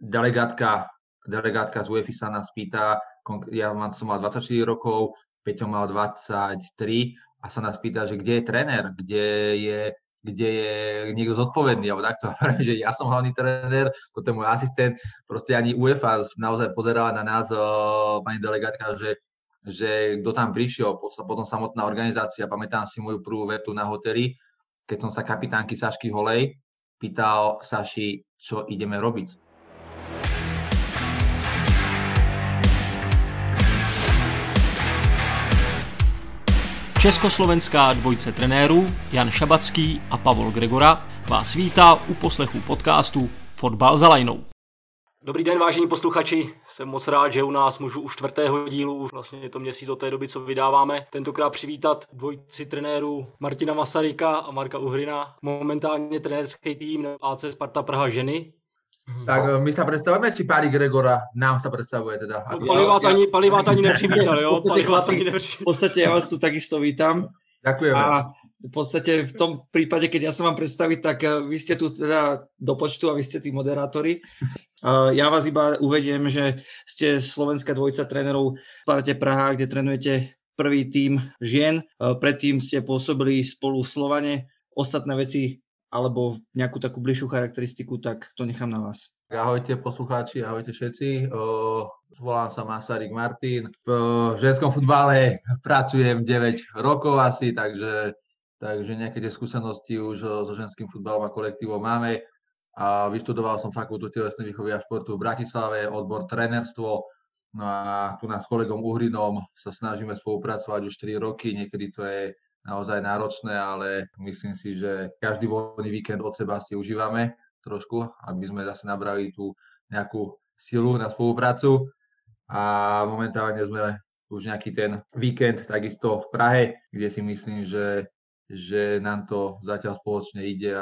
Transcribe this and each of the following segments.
delegátka z UEFA sa nás pýta, ja som mal 24 rokov, Peťo mal 23 a sa nás pýta, že kde je tréner, kde je niekto zodpovedný, alebo takto, že ja som hlavný tréner, toto je môj asistent, proste ani UEFA naozaj pozerala na nás, pani delegátka, že kto tam prišiel, potom samotná organizácia, pamätám si moju prvú vetu na hoteli, keď som sa kapitánky Sašky Holej pýtal Saši, čo ideme robiť. Československá dvojice trenérů Jan Šabacký a Pavol Gregora vás vítá u poslechu podcastu Fotbal za lajnou. Dobrý den, vážení posluchači. Jsem moc rád, že u nás můžu u čtvrtého dílu, vlastně je to měsíc od té doby, co vydáváme, tentokrát přivítat dvojici trenérů Martina Masaryka a Marka Uhryna, momentálně trenérský tým AC Sparta Praha ženy. Tak my sa predstavujeme, či Pali Gregora nám sa predstavuje teda? Pali vás ani nepřivítal, jo? V podstate ja vás tu takisto vítam. Ďakujem. A v podstate v tom prípade, keď ja sa vám predstaviť, tak vy ste tu teda do počtu a vy ste tí moderátori. Ja vás iba uvediem, že ste slovenská dvojica trénerov v Sparte Praha, kde trénujete prvý tím žien. Predtým ste pôsobili spolu v Slovane. Ostatné veci alebo nejakú takú bližšiu charakteristiku, tak to nechám na vás. Ahojte poslucháči, ahojte všetci. Volám sa Masaryk Martin. V ženskom futbale pracujem 9 rokov asi, takže nejaké tie skúsenosti už so ženským futbalom a kolektívom máme. A vyštudoval som Fakultu telesnej výchovy a športu v Bratislave, odbor trenerstvo. No a tu nás s kolegom Uhrynom sa snažíme spolupracovať už 3 roky, niekedy to je naozaj náročné, ale myslím si, že každý voľný víkend od seba si užívame trošku, aby sme zase nabrali tú nejakú silu na spoluprácu a momentálne sme už nejaký ten víkend takisto v Prahe, kde si myslím, že nám to zatiaľ spoločne ide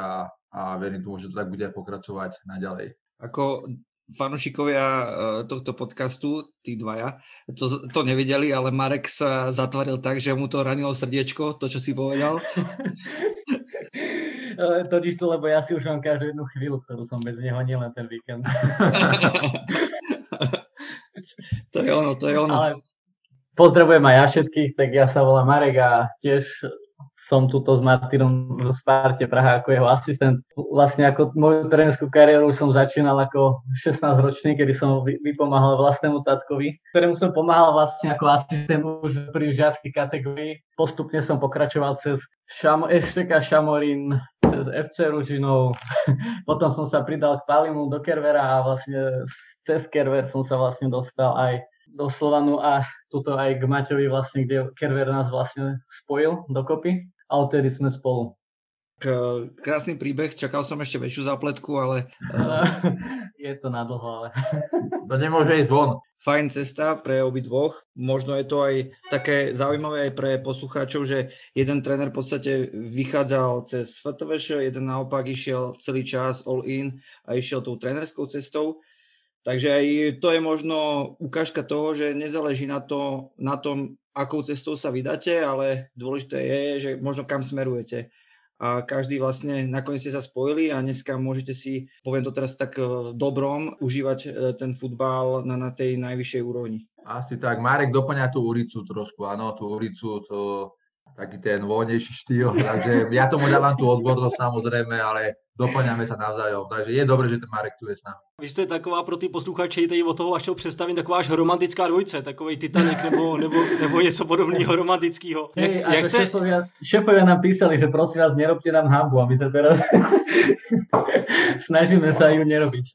a verím tomu, že to tak bude pokračovať naďalej. Ako fanúšikovia tohto podcastu, tí dvaja, to nevideli, ale Marek sa zatvaril tak, že mu to ranilo srdiečko, to, čo si povedal. Totiž to, lebo ja si už mám každú jednu chvíľu, ktorú som bez neho nie len ten víkend. To je ono. Ale pozdravujem aj ja všetkých, tak ja sa volám Marek a tiež som tuto s Martinom v Sparte Praha ako jeho asistent. Vlastne ako moju trénerskú kariéru som začínal ako 16-ročný, kedy som vypomáhal vlastnému tatkovi, ktorému som pomáhal vlastne ako asistent už pri žiackej kategórii. Postupne som pokračoval cez Šamorín, cez FC Ružinov, potom som sa pridal k Palimu do Kervera a vlastne cez Kerver som sa vlastne dostal aj do Slovanu a tuto aj k Maťovi vlastne, kde Kerver nás vlastne spojil dokopy a odtedy sme spolu. Krásny príbeh, čakal som ešte väčšiu zápletku, ale... Je to nadlho, ale... To nemôže ísť von. Fajn cesta pre obidvoch. Možno je to aj také zaujímavé aj pre poslucháčov, že jeden tréner v podstate vychádzal cez FTVŠ, jeden naopak išiel celý čas all in a išiel tou trénerskou cestou. Takže aj to je možno ukážka toho, že nezáleží na tom, akou cestou sa vydáte, ale dôležité je, že možno kam smerujete. A každý vlastne nakoniec ste sa spojili a dneska môžete si, poviem to teraz tak v dobrom, užívať ten futbal na tej najvyššej úrovni. Asi tak. Marek doplňa tú ulicu trošku, áno, tú ulicu, to taký ten voľnejší štýl, takže ja tomu dávam tú odbornosť samozrejme, ale doplňáme sa navzájom, takže je dobré, že ten Marek tu je s námi. Vy jste taková pro ty posluchače, tady od toho, až to představím, taková až romantická dvojice, takovej Titanic nebo něco podobného romantického. Jak jste... Šéfovia nám písali, že prosím vás, nerobte nám hambu a my sa teraz snažíme sa ju nerobiť.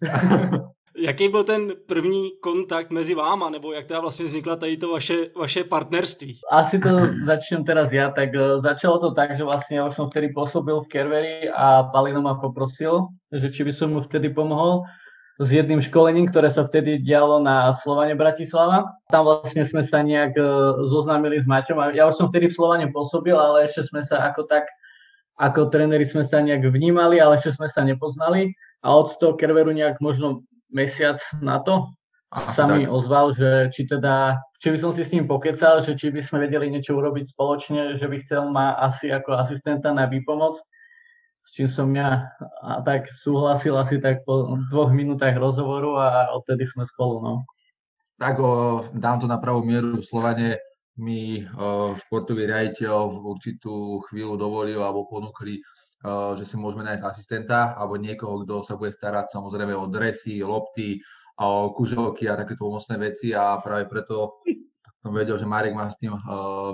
Jaký byl ten první kontakt mezi váma, nebo jak teda vlastně vznikla tady to vaše partnerství? Asi to začnem teraz ja, tak začalo to tak, že vlastne ja už som vtedy pôsobil v Kerveri a Palino ma poprosil, že či by som mu vtedy pomohol s jedným školením, ktoré sa vtedy dialo na Slovane Bratislava. Tam vlastne sme sa nejak zoznámili s Maťom a ja už som vtedy v Slovane pôsobil, ale ešte sme sa ako tak, ako tréneri sme sa nejak vnímali, ale ešte sme sa nepoznali a od toho Kerveru nejak možno mesiac na to sa mi ozval, že či by som si s ním pokecal, že či by sme vedeli niečo urobiť spoločne, že by chcel ma asi ako asistenta na výpomoc, s čím som ja a tak súhlasil asi tak po 2 minútach rozhovoru a odtedy sme spolu, no. Tak dám to na pravú mieru. Slovane mi športový riaditeľ v určitú chvíľu dovolil alebo ponúkli, že si môžeme nájsť asistenta alebo niekoho, kto sa bude starať samozrejme o dresy, lopty, o kuželky a takéto pomocné veci a práve preto som vedel, že Marek má s tým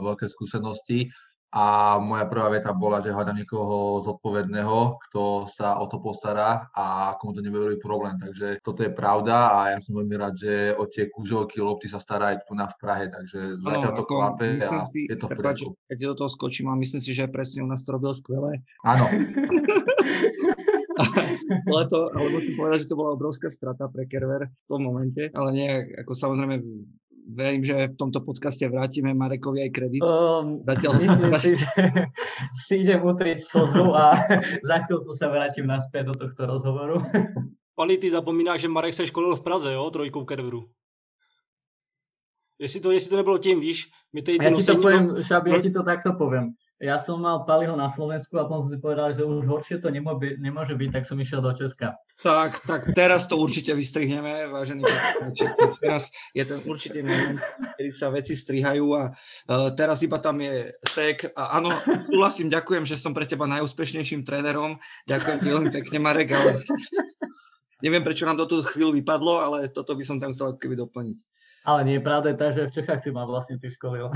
veľké skúsenosti. A moja prvá veta bola, že hľadám niekoho zodpovedného, kto sa o to postará a komu to nebude robiť problém. Takže toto je pravda a ja som veľmi rád, že o tie kuželky, lopty sa stará aj tu na v Prahe, takže zatiaľ to klape a je to v poriadku. Keď do toho skočím a myslím si, že aj presne u nás to robil skvelé. Áno. Ale musím povedať, že to bola obrovská strata pre Kerver v tom momente, ale nejak, ako samozrejme, verím, že v tomto podcaste vrátime Marekovi aj kredit. Myslím si, že si idem utrieť slzu a za chvíľku sa vrátim naspäť do tohto rozhovoru. Pani, ty zapomínáš, že Marek se školil v Praze, jo? Trojkou Kerveru. Jestli to nebylo tím, víš? Ja ti to poviem, Šabi, ja ti to takto poviem. Ja som mal Paliho na Slovensku a potom som si povedal, že už horšie to nemôže byť, tak som išiel do Česka. Tak teraz to určite vystrihneme, vážení poslucháči. Teraz je ten určite moment, kedy sa veci strihajú a teraz iba tam je sek. A áno, súhlasím, ďakujem, že som pre teba najúspešnejším trénerom. Ďakujem ti veľmi pekne, Marek, ale neviem, prečo nám do tú chvíľu vypadlo, ale toto by som tam chcel keby doplniť. Ale nie je pravda, takže v Čechách si ma vlastne ty školil.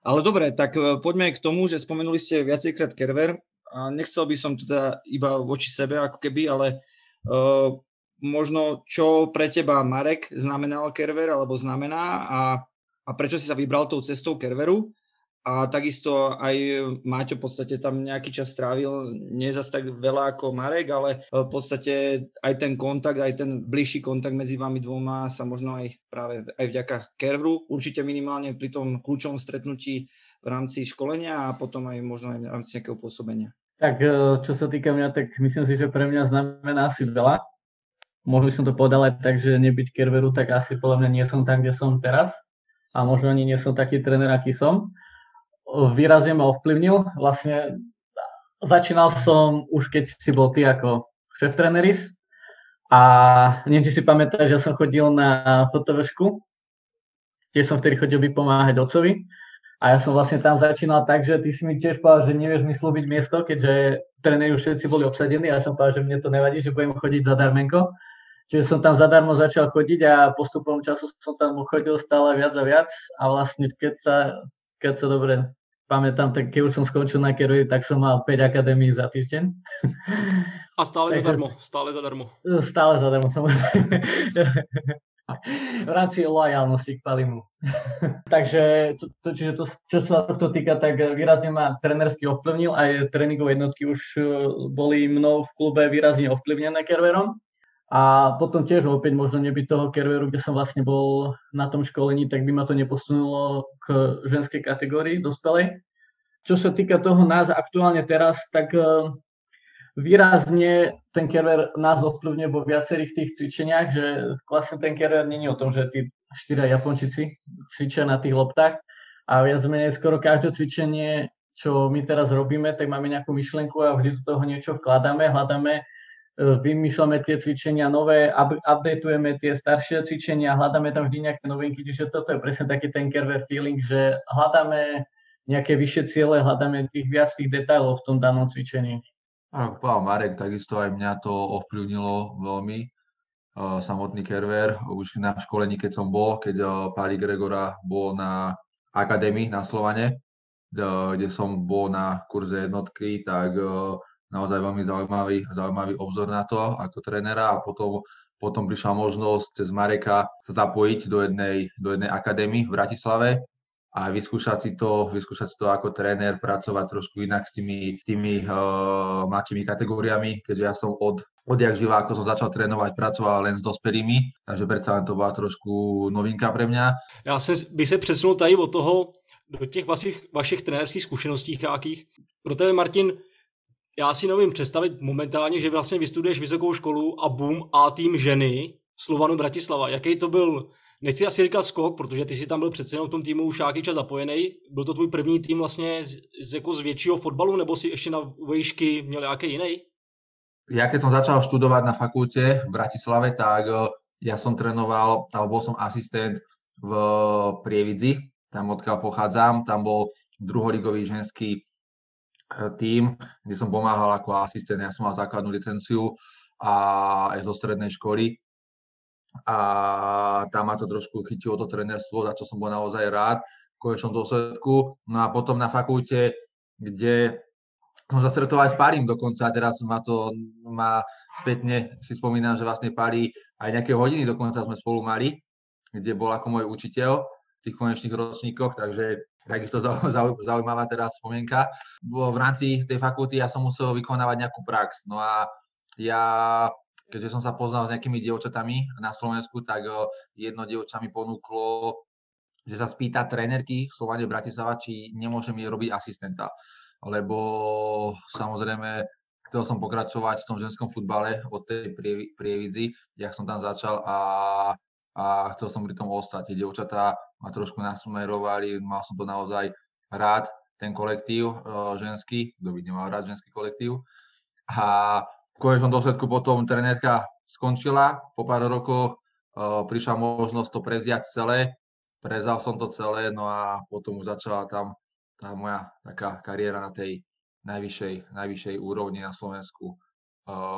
Ale dobre, tak poďme k tomu, že spomenuli ste viacejkrát Kerver a nechcel by som to teda iba voči sebe ako keby, ale možno čo pre teba Marek znamenal Kerver alebo znamená a prečo si sa vybral tou cestou Kerveru a takisto aj Máťo v podstate tam nejaký čas strávil, nie zas tak veľa ako Marek, ale v podstate aj ten kontakt, aj ten bližší kontakt medzi vami dvoma sa možno aj práve aj vďaka Kerveru, určite minimálne pri tom kľúčovom stretnutí v rámci školenia a potom aj možno aj v rámci nejakého pôsobenia. Tak čo sa týka mňa, tak myslím si, že pre mňa znamená asi veľa. Možno by som to povedal aj tak, že nebyť Kerveru, tak asi podľa mňa nie som tam, kde som teraz a možno ani nie som taký tréner, aký som. Výrazne ma ovplyvnil. Vlastne začínal som už keď si bol ty ako šéf-tréneris a neviem, či si pamätáš, že som chodil na fotovešku, tiež som vtedy chodil vypomáhať otcovi. A ja som vlastne tam začínal tak, že ty si mi tiež povedal, že nevieš mi slúbiť miesto, keďže tréneri už všetci boli obsadení a ja som povedal, že mne to nevadí, že budem chodiť zadarmenko. Čiže som tam zadarmo začal chodiť a postupom času som tam chodil stále viac a viac a vlastne keď sa dobre pamätám, tak keď už som skončil na Kerveri, tak som mal 5 akadémií za týždeň. A stále zadarmo, samozrejme. V rámci loajálnosti k Palimu. Takže, čiže čo sa tohto týka, tak výrazne ma trenersky ovplyvnil, aj tréningové jednotky už boli mnou v klube výrazne ovplyvnené Kerverom. A potom tiež opäť možno nebyť toho Kerveru, kde som vlastne bol na tom školení, tak by ma to neposunulo k ženskej kategórii, dospelej. Čo sa týka toho nás aktuálne teraz, tak výrazne ten Kerver nás ovplyvňuje vo viacerých tých cvičeniach, že vlastne ten Kerver není o tom, že tí 4 Japončici cvičia na tých loptách a viac menej skoro každé cvičenie, čo my teraz robíme, tak máme nejakú myšlenku a vždy do toho niečo vkladáme, hľadáme, vymýšľame tie cvičenia nové, updatujeme tie staršie cvičenia, hľadáme tam vždy nejaké novinky, čiže toto je presne taký ten Kerver feeling, že hľadáme nejaké vyššie ciele, hľadáme tých viac tých detailov v tom danom cvičení. Ako povedal Marek, takisto aj mňa to ovplyvnilo veľmi, samotný Kerver. Už na školení, keď som bol, keď Pavol Gregora bol na akadémii na Slovane, kde som bol na kurze jednotky, tak naozaj veľmi zaujímavý obzor na to ako trénera a potom prišla možnosť cez Mareka sa zapojiť do jednej akadémie v Bratislave a vyskúšať si to ako tréner, pracovať trošku inak s tými mladšími kategóriami, keďže ja som odjak živá, ako som začal trénovať, pracoval len s dospelými, takže predsa len to bola trošku novinka pre mňa. Bych se přesunul tady od toho do těch vašich trenérských zkušeností nějakých. Pro tebe, Martin, já si nevím představit momentálně, že vlastně vystuduješ vysokou školu a boom, A tým ženy Slovanu Bratislava. Jaký to byl Nechci asi říkat skok, protože ty jsi tam byl přece jenom v tom týmu už nějaký čas zapojený. Byl to tvůj první tým vlastně z většího fotbalu, nebo si ještě na vejšky měl nějaký jiný? Ja keď som začal študovať na fakulte v Bratislave, tak ja som trénoval, alebo bol som asistent v Prievidzi, tam odkiaľ pochádzam, tam bol druholigový ženský tím, kde som pomáhal ako asistent, ja som mal základnú licenciu a aj zo strednej školy a tam ma to trošku chytilo to trénerstvo, za čo som bol naozaj rád v konečnom dôsledku. No a potom na fakulte, kde som sa stretol aj s Parim dokonca, teraz ma spätne si spomínam, že vlastne Pari aj nejaké hodiny dokonca sme spolu mali, kde bol ako môj učiteľ v tých konečných ročníkoch, takže takisto zaujímavá teraz spomienka. V rámci tej fakulty ja som musel vykonávať nejakú prax, no a ja, keďže som sa poznal s nejakými dievčatami na Slovensku, tak jedno dievča mi ponúklo, že sa spýta trénerky v Slovane Bratislava, či nemôžem jej robiť asistenta. Lebo samozrejme chcel som pokračovať v tom ženskom futbale od tej Prievidzi, jak som tam začal a chcel som pri tom ostať. Tie dievčatá ma trošku nasmerovali, mal som to naozaj rád, ten kolektív ženský, kto by nemal rád ženský kolektív. A v konečnom dôsledku potom trenérka skončila, po pár rokoch prišla možnosť to prevziať celé, prevzal som to celé, no a potom už začala tam tá moja taká kariéra na tej najvyššej úrovni na Slovensku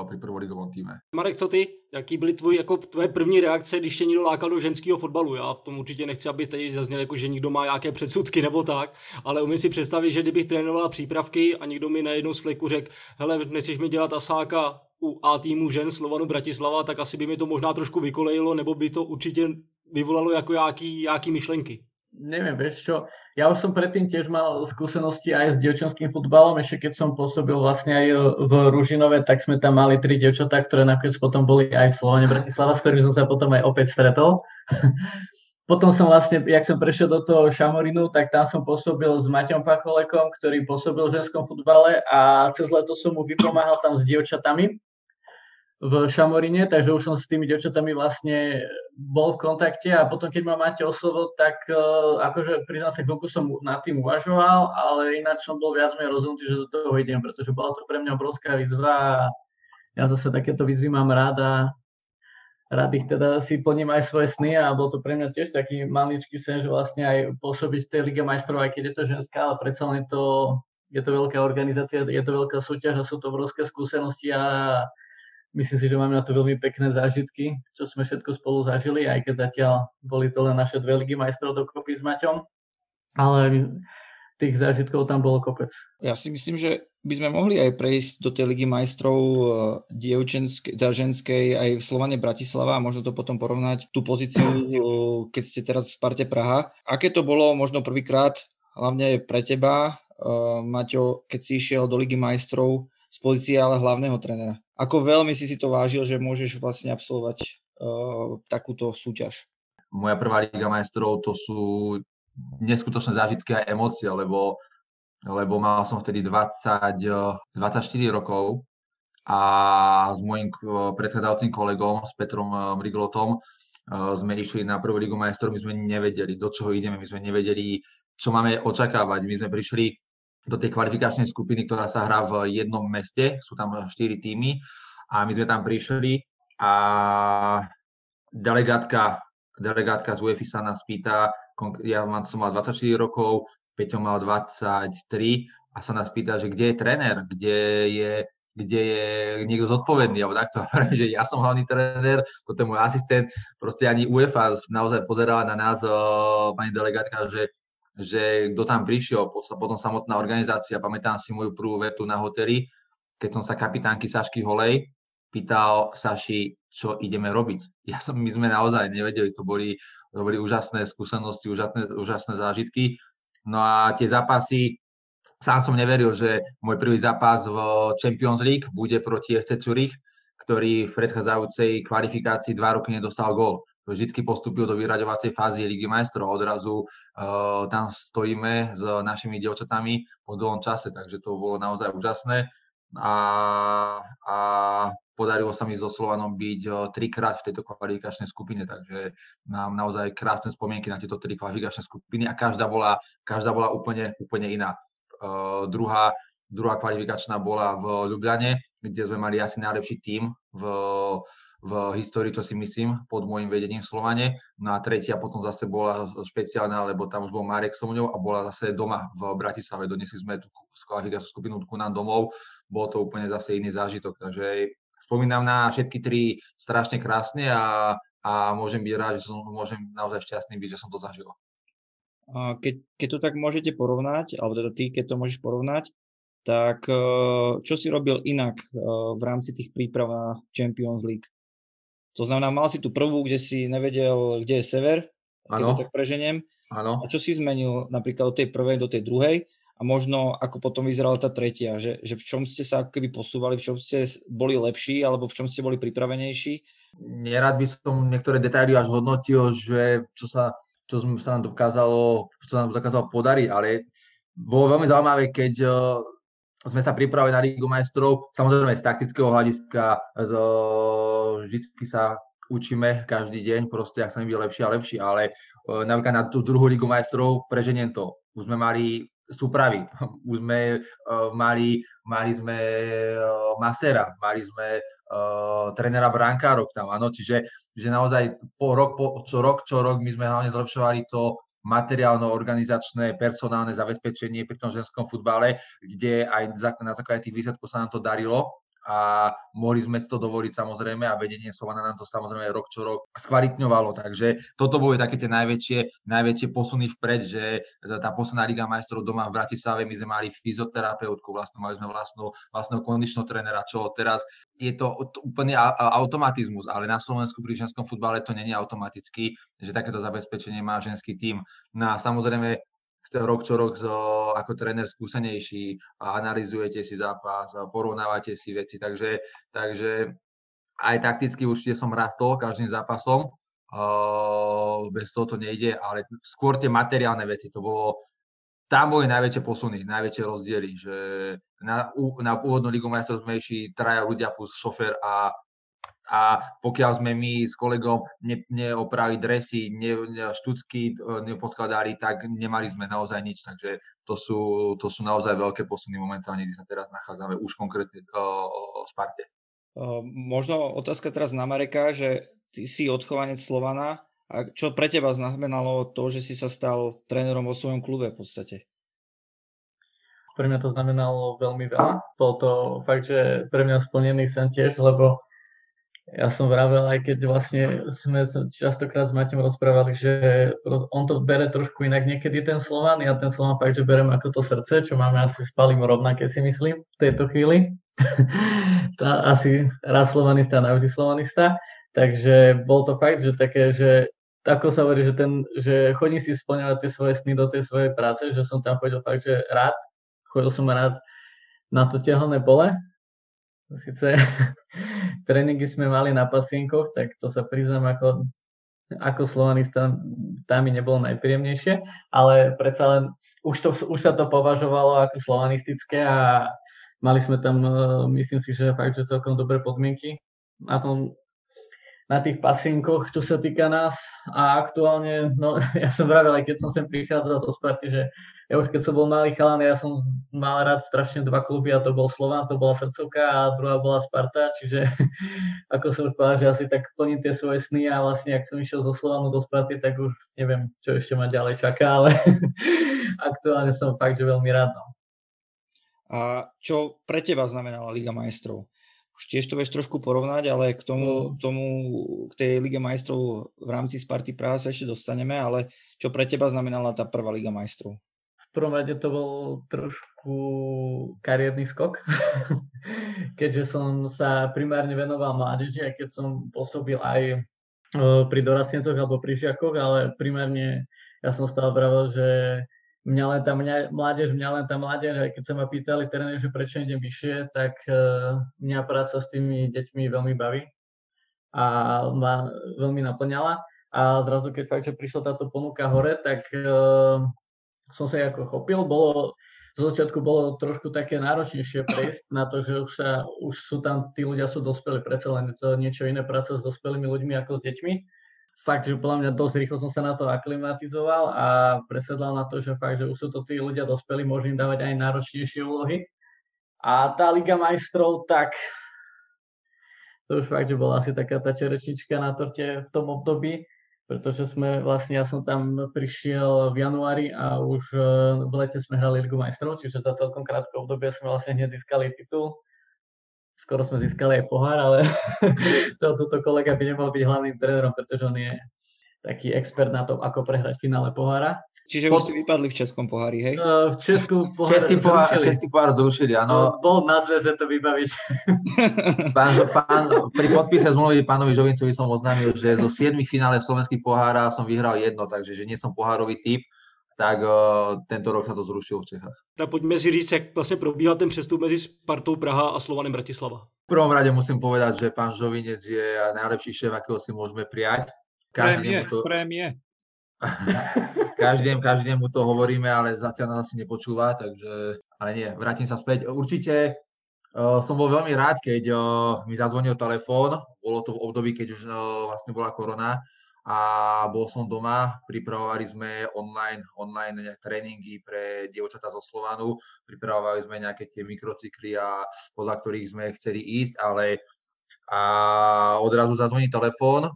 pri prvoligovom týme. Marek, co ty? Jaký byly tvoje první reakce, když tě někdo lákal do ženského fotbalu? Já v tom určitě nechci, aby tady zazněl, jako, že někdo má nějaké předsudky nebo tak, ale umím si představit, že kdybych trénovala přípravky a někdo mi najednou z fleku řekl, hele, nechceš mi dělat asáka u A týmu žen Slovanu Bratislava, tak asi by mi to možná trošku vykolejilo, nebo by to určitě vyvolalo jako nějaký myšlenky. Neviem, vieš čo, ja už som predtým tiež mal skúsenosti aj s dievčenským futbalom, ešte keď som pôsobil vlastne aj v Ružinove, tak sme tam mali 3 dievčatá, ktoré nakoniec potom boli aj v Slovane Bratislava, s ktorými som sa potom aj opäť stretol. Potom som vlastne, jak som prešiel do toho Šamorínu, tak tam som pôsobil s Matejom Pacholekom, ktorý pôsobil v ženskom futbale a cez leto som mu vypomáhal tam s dievčatami v Šamoríne, takže už som s tými dievčatami vlastne bol v kontakte a potom, keď ma máte oslovil, tak akože priznám sa, koľko som nad tým uvažoval, ale ináč som bol viac menej rozhodnutý, že do toho idem, pretože bola to pre mňa obrovská výzva a ja zase takéto výzvy mám rád a rád ich teda si plním aj svoje sny a bol to pre mňa tiež taký maličký sen, že vlastne aj pôsobiť v tej Lige majstrov, aj keď je to ženská, ale predsa len je to veľká organizácia, je to veľká súťaž a sú to obrovské skúsenosti a myslím si, že máme na to veľmi pekné zážitky, čo sme všetko spolu zažili, aj keď zatiaľ boli to len naše 2 ligy majstrov dokopy s Maťom, ale tých zážitkov tam bolo kopec. Ja si myslím, že by sme mohli aj prejsť do tej ligy majstrov ženskej aj v Slovane Bratislava a možno to potom porovnať tú pozíciu, keď ste teraz v Sparte Praha. Aké to bolo možno prvýkrát, hlavne pre teba, Maťo, keď si išiel do ligy majstrov z pozície ale hlavného trénera? Ako veľmi si to vážil, že môžeš vlastne absolvovať takúto súťaž? Moja prvá Liga majstrov, to sú neskutočné zážitky a emócie, lebo mal som vtedy 24 rokov a s môjim predchádzajúcim kolegom, s Petrom Riglotom, sme išli na prvú Ligu majstrov, my sme nevedeli, do čoho ideme, my sme nevedeli, čo máme očakávať. My sme prišli do tej kvalifikačnej skupiny, ktorá sa hrá v jednom meste, sú tam 4 týmy a my sme tam prišli a delegátka z UEFA sa nás pýta, ja som mal 24 rokov, Peťo mal 23 a sa nás pýta, že kde je tréner, kde je niekto zodpovedný, alebo takto, že ja som hlavný tréner, toto je môj asistent, proste ani UEFA naozaj pozerala na nás, pani delegátka, že kto tam prišiel, potom samotná organizácia. Pamätám si moju prvú vetu na hoteli, keď som sa kapitánky Sašky Holej pýtal Saši, čo ideme robiť. My sme naozaj nevedeli, to boli úžasné skúsenosti, úžasné zážitky. No a tie zápasy, sám som neveril, že môj prvý zápas v Champions League bude proti FC Zürich, ktorý v predchádzajúcej kvalifikácii 2 roky nedostal gól. Vždycky postúpil do vyraďovacej fázy Ligy majstrov a odrazu tam stojíme s našimi dievčatami po dlhom čase, takže to bolo naozaj úžasné. A Podarilo sa mi so Slovanom byť trikrát v tejto kvalifikačnej skupine, takže mám naozaj krásne spomienky na tieto tri kvalifikačné skupiny a každá bola úplne iná. Druhá kvalifikačná bola v Ljubljane, kde sme mali asi najlepší tím v histórii, čo si myslím, pod môjim vedením v Slovane. No a tretia potom zase bola špeciálna, lebo tam už bol Marek so mňou a bola zase doma v Bratislave. Donesli sme tú kvalifikačnú skupinu ku nám domov. Bol to úplne zase iný zážitok. Takže spomínam na všetky tri strašne krásne a môžem byť rád, že môžem naozaj šťastný byť, že som to zažil. Keď to tak môžete porovnať, alebo teda ty, keď to môžeš porovnať, tak čo si robil inak v rámci tých príprav na Champions League? To znamená, mal si tú prvú, kde si nevedel, kde je sever, keď to tak preženiem. Ano. A čo si zmenil napríklad od tej prvej do tej druhej a možno ako potom vyzerala tá tretia, že v čom ste sa ako keby posúvali, v čom ste boli lepší alebo v čom ste boli pripravenejší? Nerad by som niektoré detaily až hodnotil, že čo sa nám dokázalo podariť, ale bolo veľmi zaujímavé, keď sme sa pripravili na Ligu majstrov, samozrejme z taktického hľadiska, vždycky sa učíme každý deň, proste, ak sa mi byť lepší a lepší, ale napríklad na tú druhú Ligu majstrov preženiem to. Už sme mali súpravy, už sme mali sme masera, mali sme trénera brankárov tam, áno, čiže že naozaj čo rok my sme hlavne zlepšovali to materiálno-organizačné, personálne zabezpečenie pri tom ženskom futbale, kde aj na základe tých výsledkov sa nám to darilo a mohli sme si to dovoliť samozrejme a vedenie Slovana nám to samozrejme rok čo rok skvalitňovalo, takže toto boli také tie najväčšie posuny vpred, že tá posledná Liga majstrov doma v Bratislave, my sme mali fyzioterapeutku, vlastne mali sme vlastného kondičného trénera, čo teraz je to úplný automatizmus, ale na Slovensku pri ženskom futbale to nie je automaticky, že takéto zabezpečenie má ženský tím. No a samozrejme rok čo rok ako tréner skúsenejší a analyzujete si zápas, porovnávate si veci, takže aj takticky určite som rastol každým zápasom, bez toho to nejde, ale skôr tie materiálne veci, tam boli najväčšie posuny, najväčšie rozdiely, že na úvodnú Ligu majstrov sme išli traja ľudia plus šofér a pokiaľ sme my s kolegom neoprali dresy, štucky neposkladali, tak nemali sme naozaj nič. Takže to sú naozaj veľké posuny momentálne, kde sa teraz nachádzame už konkrétne v Sparte. Možno otázka teraz na Mareka, že ty si odchovanec Slovana. A čo pre teba znamenalo to, že si sa stal trénerom vo svojom klube v podstate? Pre mňa to znamenalo veľmi veľa. Bol to fakt, že pre mňa splnený sen tiež, lebo ja som vravel, aj keď vlastne sme častokrát s Maťom rozprávali, že on to bere trošku inak niekedy ten Slovan, ja ten Slovan fakt, že berem ako to srdce, čo máme asi spalím rovnaké, si myslím, v tejto chvíli. Tá, asi raz slovanista, navždy slovanista. Takže bol to fakt, že také, že ako sa hovorí, že chodím si splňovať tie svoje sny do tej svojej práce, že som tam chodil fakt, že rád, chodil som rád na to tehelné pole. Sice tréningy sme mali na pasienkoch, tak to sa priznám, ako slovanista tam mi nebolo najpríjemnejšie, ale predsa len už sa to považovalo ako slovanistické a mali sme tam, myslím si, že fakt, že celkom dobré podmienky na tých pasienkoch, čo sa týka nás a aktuálne, no ja som vravel, aj keď som sem prichádzal do Sparty, že ja už keď som bol malý chalan, ja som mal rád strašne dva kluby a to bol Slovan, to bola srdcovka a druhá bola Sparta, čiže ako som už povedal, že asi tak plním tie svoje sny a vlastne ak som išiel zo Slovanu do Sparty, tak už neviem, čo ešte ma ďalej čaká, ale aktuálne som fakt, že veľmi rád. A čo pre teba znamenala Liga majstrov? Už tiež to vieš trošku porovnať, ale k tej Lige majstrov v rámci Sparty Praha sa ešte dostaneme, ale čo pre teba znamenala tá prvá Liga majstrov? V prvom rade to bol trošku kariérny skok, keďže som sa primárne venoval mládeži, aj keď som pôsobil aj pri dorastencoch alebo pri žiakoch, ale primárne ja som stále pravil, že mňa len tá mládež, aj keď sa ma pýtali tréneri, že prečo idem vyššie, tak mňa práca s tými deťmi veľmi baví a ma veľmi naplňala. A zrazu, keď fakt, že prišla táto ponuka hore, tak som sa ako chopil. Bolo zo začiatku bolo trošku také náročnejšie prejsť na to, že už sú tam, tí ľudia sú dospelí, predsa len to niečo iné práca s dospelými ľuďmi ako s deťmi. Fakt, že podľa mňa dosť rýchlo som sa na to aklimatizoval a presedlal na to, že fakt, že už sú to tí ľudia dospelí, môžem im dávať aj náročnejšie úlohy. A tá Liga majstrov, tak to už fakt, že bola asi taká tá čerečnička na torte v tom období. Pretože sme vlastne, ja som tam prišiel v januári a už v lete sme hrali Ligu majstrov, čiže za celkom krátke obdobie sme vlastne hneď získali titul. Skoro sme získali aj pohár, ale toto kolega by nemal byť hlavným trénerom, pretože on je taký expert na to, ako prehrať v finále pohára. Čiže vy ste vypadli v Českom pohári, hej? V Česku pohár Český pohár zrušili, áno. Bol na zväze to vybaviť. Pri podpise zmluvy pánovi Žovincovi som oznámil, že zo 7 finále slovenských pohára som vyhral jedno, takže že nie som pohárový typ, tak tento rok sa to zrušilo v Čechách. Tak poďme si říct, jak vlastne probíhal ten přestup mezi Spartou Praha a Slovanem Bratislava. V prvom rade musím povedať, že pán Žovinec je najlepší šéf, akého si môžeme prijať. Každému to hovoríme, ale zatiaľ nás asi nepočúva, takže, ale nie, vrátim sa späť. Určite som bol veľmi rád, keď mi zazvonil telefón, bolo to v období, keď už vlastne bola korona a bol som doma, pripravovali sme online tréningy pre dievčatá zo Slovanu, pripravovali sme nejaké tie mikrocykly, podľa ktorých sme chceli ísť, ale odrazu zazvoní telefón,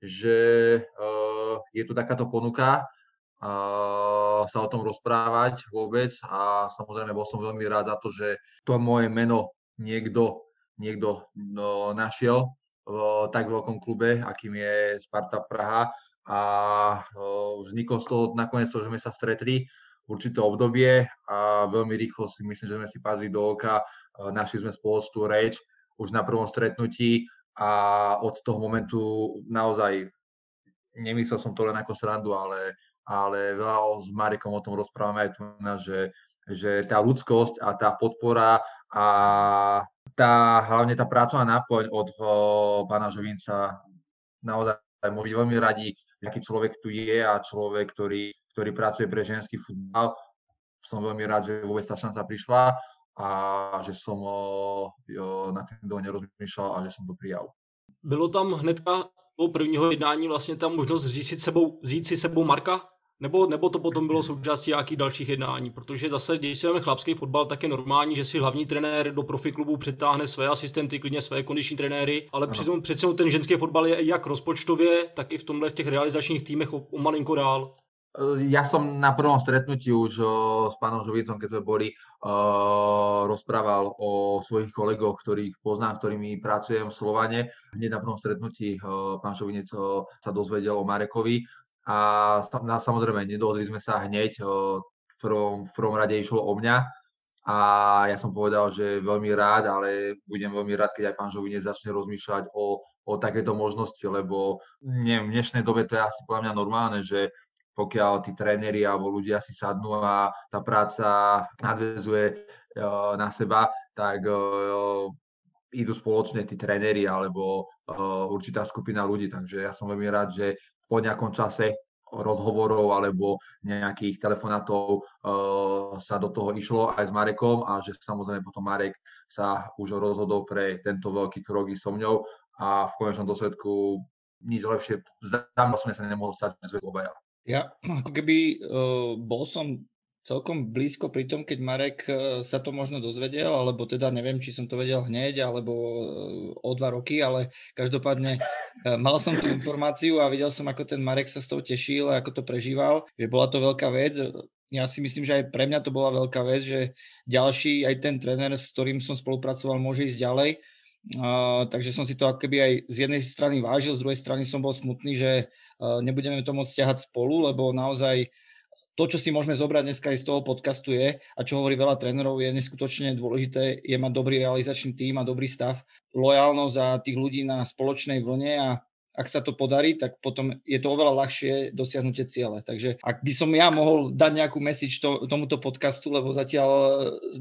že je tu takáto ponuka sa o tom rozprávať vôbec a samozrejme bol som veľmi rád za to, že to moje meno niekto našiel v tak veľkom klube, akým je Sparta Praha a vzniklo z toho nakoniec to, že sme sa stretli určité obdobie a veľmi rýchlo si myslím, že sme si padli do oka, našli sme spoločnú reč už na prvom stretnutí. A od toho momentu naozaj, nemyslel som to len ako srandu, ale veľa s Marekom o tom rozprávame aj tu na, že tá ľudskosť a tá podpora a hlavne tá pracovná náplň od pána Žovinca, naozaj môžu byť veľmi radi, aký človek tu je a človek, ktorý pracuje pre ženský futbal. Som veľmi rád, že vôbec tá šanca prišla a že som na ten dohodně rozmýšlel a že jsem to přijal. Bylo tam hnedka po prvního jednání vlastně tam možnost vzít si sebou Marka? Nebo to potom bylo součástí nějakých dalších jednání? Protože zase, když si máme chlapský fotbal, tak je normální, že si hlavní trenér do profiklubu přetáhne své asistenty, klidně své kondiční trenéry, ale přece ten ženský fotbal je jak rozpočtově, tak i v těch realizačních týmech o malinko dál. Ja som na prvom stretnutí už s pánom Žovincom, keď sme boli, rozprával o svojich kolegoch, ktorých poznám, s ktorými pracujem v Slovane. Hneď na prvom stretnutí pán Žovinec sa dozvedel o Marekovi a samozrejme nedohodli sme sa hneď, v prvom rade išlo o mňa a ja som povedal, že veľmi rád, ale budem veľmi rád, keď aj pán Žovinec začne rozmýšľať o takéto možnosti, lebo v dnešnej dobe to je asi podľa mňa normálne, že pokiaľ tí tréneri alebo ľudia si sadnú a tá práca nadväzuje na seba, tak idú spoločne tí tréneri alebo určitá skupina ľudí. Takže ja som veľmi rád, že po nejakom čase rozhovorov alebo nejakých telefonátov sa do toho išlo aj s Marekom a že samozrejme potom Marek sa už rozhodol pre tento veľký krok i so mňou a v konečnom dôsledku nič lepšie zámocne sa nemohlo stať, že sme obaja. Ja ako keby bol som celkom blízko pri tom, keď Marek sa to možno dozvedel, alebo teda neviem, či som to vedel hneď, alebo o 2 roky, ale každopádne mal som tú informáciu a videl som, ako ten Marek sa s tou tešil a ako to prežíval, že bola to veľká vec. Ja si myslím, že aj pre mňa to bola veľká vec, že ďalší, aj ten tréner, s ktorým som spolupracoval, môže ísť ďalej. Takže som si to ako keby aj z jednej strany vážil, z druhej strany som bol smutný, že nebudeme to môcť ťahať spolu, lebo naozaj to, čo si môžeme zobrať dneska aj z toho podcastu je, a čo hovorí veľa trénerov, je neskutočne dôležité, je mať dobrý realizačný tím a dobrý stav, lojálnosť a tých ľudí na spoločnej vlne a ak sa to podarí, tak potom je to oveľa ľahšie dosiahnutie ciele. Takže ak by som ja mohol dať nejakú message tomuto podcastu, lebo zatiaľ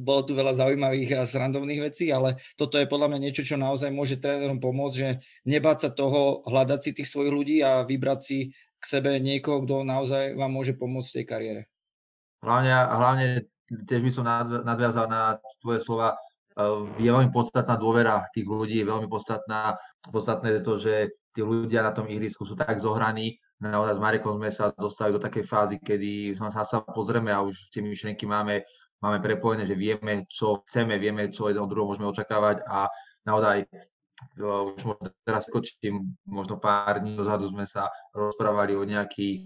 bolo tu veľa zaujímavých a srandovných vecí, ale toto je podľa mňa niečo, čo naozaj môže trénerom pomôcť, že nebáť sa toho, hľadať si tých svojich ľudí a vybrať si k sebe niekoho, kto naozaj vám môže pomôcť v tej kariére. Hlavne tiež by som nadviazal na tvoje slova, je veľmi podstatná dôvera tých ľudí, je veľmi podstatné je to, že tí ľudia na tom ihrisku sú tak zohraní. Naozaj s Marekom sme sa dostali do takej fázy, kedy sa pozrieme a už tie myšlienky máme prepojené, že vieme, čo chceme, vieme, čo jeden od druhého môžeme očakávať a naozaj už možno teraz skočím, možno pár dní dozadu sme sa rozprávali o nejakých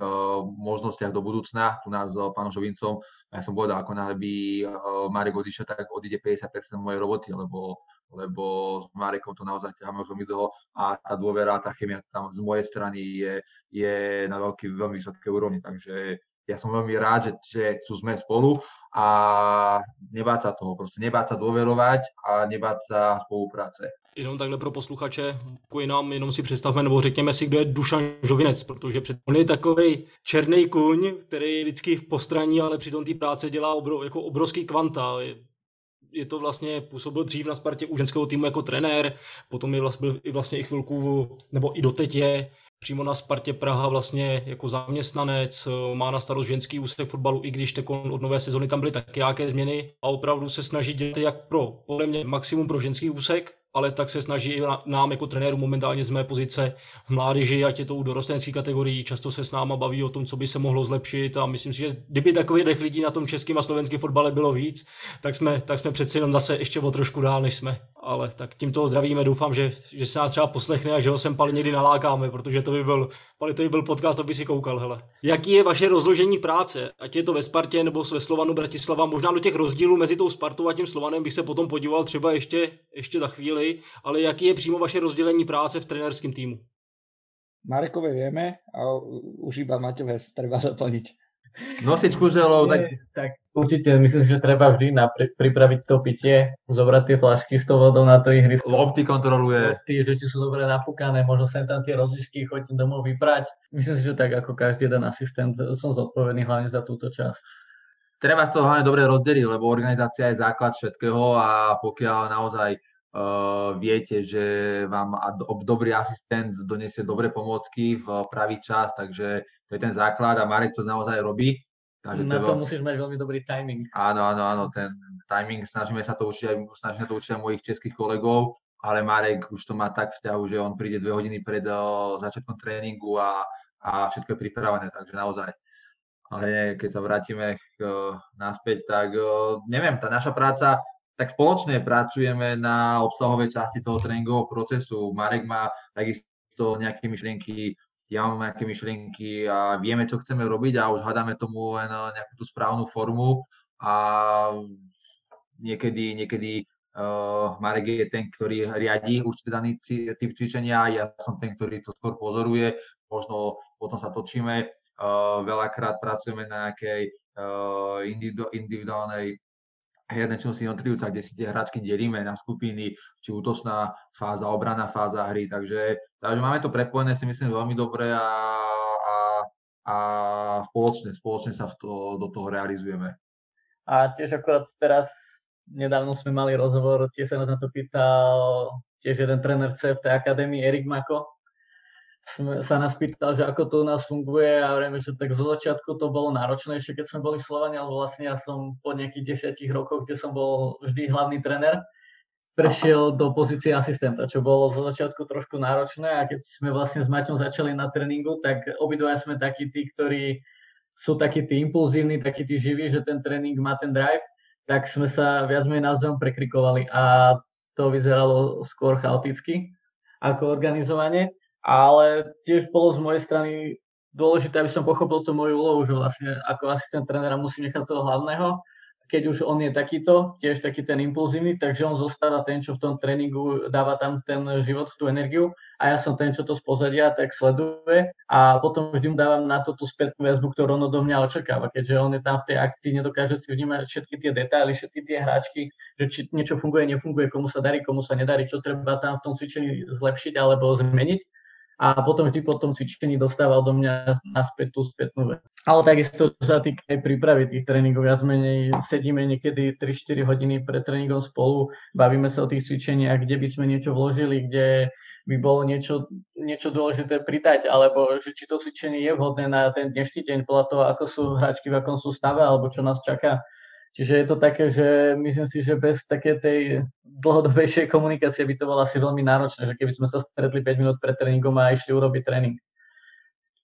možnostiach do budúcna, tu nás s pánom Žovincom, ja som povedal, ako náhle by Marek odišiel, tak odíde 50% mojej roboty, lebo s Marekom to naozaj ťaháme už veľmi dlho a tá dôvera, tá chemia tam z mojej strany je na veľmi vysokej úrovni, takže ja som veľmi rád, že tu sme spolu a nebáť sa toho, proste nebáť sa dôverovať a nebáť sa spolupráce. Jenom takhle pro posluchače, nám jenom si představme, nebo řekněme si, kdo je Dušan Žovinec, protože on je takovej černý kůň, který je vždycky v postraní, ale přitom té práce dělá jako obrovský kvanta. Je to vlastně, působil dřív na Spartě u ženského týmu jako trenér, potom je byl i chvilku, nebo i doteď je přímo na Spartě Praha vlastně jako zaměstnanec, má na starost ženský úsek fotbalu, i když od nové sezony tam byly taky nějaké změny a opravdu se snaží dělat jak podle mě maximum pro ženský úsek, ale tak se snaží i nám jako trenéru momentálně z mé pozice mládeži, ať je to u dorostenské kategorii, často se s náma baví o tom, co by se mohlo zlepšit a myslím si, že kdyby takových lidí na tom českém a slovenském fotbale bylo víc, tak jsme přeci jenom zase ještě o trošku dál, než jsme. Ale tak tímto ho zdravíme, doufám, že se nás třeba poslechne a že ho sem Pali někdy nalákáme, protože to by byl podcast, aby si koukal, hele. Jaký je vaše rozložení práce? Ať je to ve Spartě nebo ve Slovanu Bratislava, možná do těch rozdílů mezi tou Spartou a tím Slovanem bych se potom podíval třeba ještě za chvíli. Ale jaký je přímo vaše rozdělení práce v trenérském týmu? Marekové vieme a už iba Maťové treba zaplniť. Nosič kuželov. Tak určite, myslím si, že treba vždy pripraviť to pitie, zobrať tie flašky s tou vodou na to ihrisko. Lopty kontroluje. Že či sú dobre nafúkané, možno sem tam tie rozličky, chodím domov vyprať. Myslím si, že tak ako každý jeden asistent som zodpovedný hlavne za túto časť. Treba to hlavne dobre rozdeliť, lebo organizácia je základ všetkého a pokiaľ naozaj viete, že vám dobrý asistent donesie dobré pomôcky v pravý čas, takže to je ten základ a Marek to naozaj robí. Takže na to musíš mať veľmi dobrý timing. Áno, ten timing, snažíme sa to učiť aj mojich českých kolegov, ale Marek už to má tak v ťahu, že on príde 2 hodiny pred začiatkom tréningu a všetko je pripravené, takže naozaj. Ale keď sa vrátime naspäť, tak neviem, tá naša práca, tak spoločne pracujeme na obsahovej časti toho tréningového procesu. Marek má takisto nejaké myšlienky, ja mám nejaké myšlienky a vieme, čo chceme robiť a už hľadáme tomu len nejakú tú správnu formu a niekedy Marek je ten, ktorý riadí určite daný typ cvičenia, ja som ten, ktorý to skôr pozoruje, možno potom sa točíme, veľakrát pracujeme na nejakej individuálnej herné činnosti jednotlivca, kde si tie hráčky delíme na skupiny, či útočná fáza, obranná fáza hry, takže máme to prepojené, si myslím, veľmi dobre a spoločne sa do toho realizujeme. A tiež akorát teraz, nedávno sme mali rozhovor, tiež sa na to pýtal tiež jeden tréner CFT Akadémie, Erik Mako, sa nás pýtal, že ako to u nás funguje a vrejme, že tak zo začiatku to bolo náročnejšie, keď sme boli v Slovane, ale vlastne ja som po nejakých 10 rokoch, kde som bol vždy hlavný trenér, prešiel do pozície asistenta, čo bolo zo začiatku trošku náročné a keď sme vlastne s Maťom začali na tréningu, tak obidvaja sme takí tí, ktorí sú takí tí impulzívni, takí tí živí, že ten tréning má ten drive, tak sme sa viac menej navzájom prekrikovali a to vyzeralo skôr chaoticky ako organizovanie. Ale tiež bolo z mojej strany dôležité, aby som pochopil tú moju úlohu, že vlastne ako asistent trénera musím nechať toho hlavného. Keď už on je takýto, tiež taký ten impulzívny, takže on zostáva ten, čo v tom tréningu dáva tam ten život, tú energiu a ja som ten, čo to z pozadia tak sleduje a potom vždy mu dávam na to tú spätnú väzbu, ktorú on odo mňa očakáva, keďže on je tam v tej akcii, nedokáže si vnímať všetky tie detaily, všetky tie hráčky, že či niečo funguje, nefunguje, komu sa darí, komu sa nedarí, čo treba tam v tom cvičení zlepšiť alebo zmeniť. A potom vždy po tom cvičení dostával do mňa naspäť tú spätnú vec. Ale takisto sa týka aj prípravy tých tréningov. Viac menej sedíme niekedy 3-4 hodiny pred tréningom spolu, bavíme sa o tých cvičeniach, kde by sme niečo vložili, kde by bolo niečo dôležité pridať, alebo že či to cvičenie je vhodné na ten dnešný deň, podľa toho, ako sú hráčky, v akom sú stave, alebo čo nás čaká. Čiže je to také, že myslím si, že bez také tej dlhodobejšej komunikácie by to bolo asi veľmi náročné, že keby sme sa stretli 5 minút pred tréningom a išli urobiť tréning.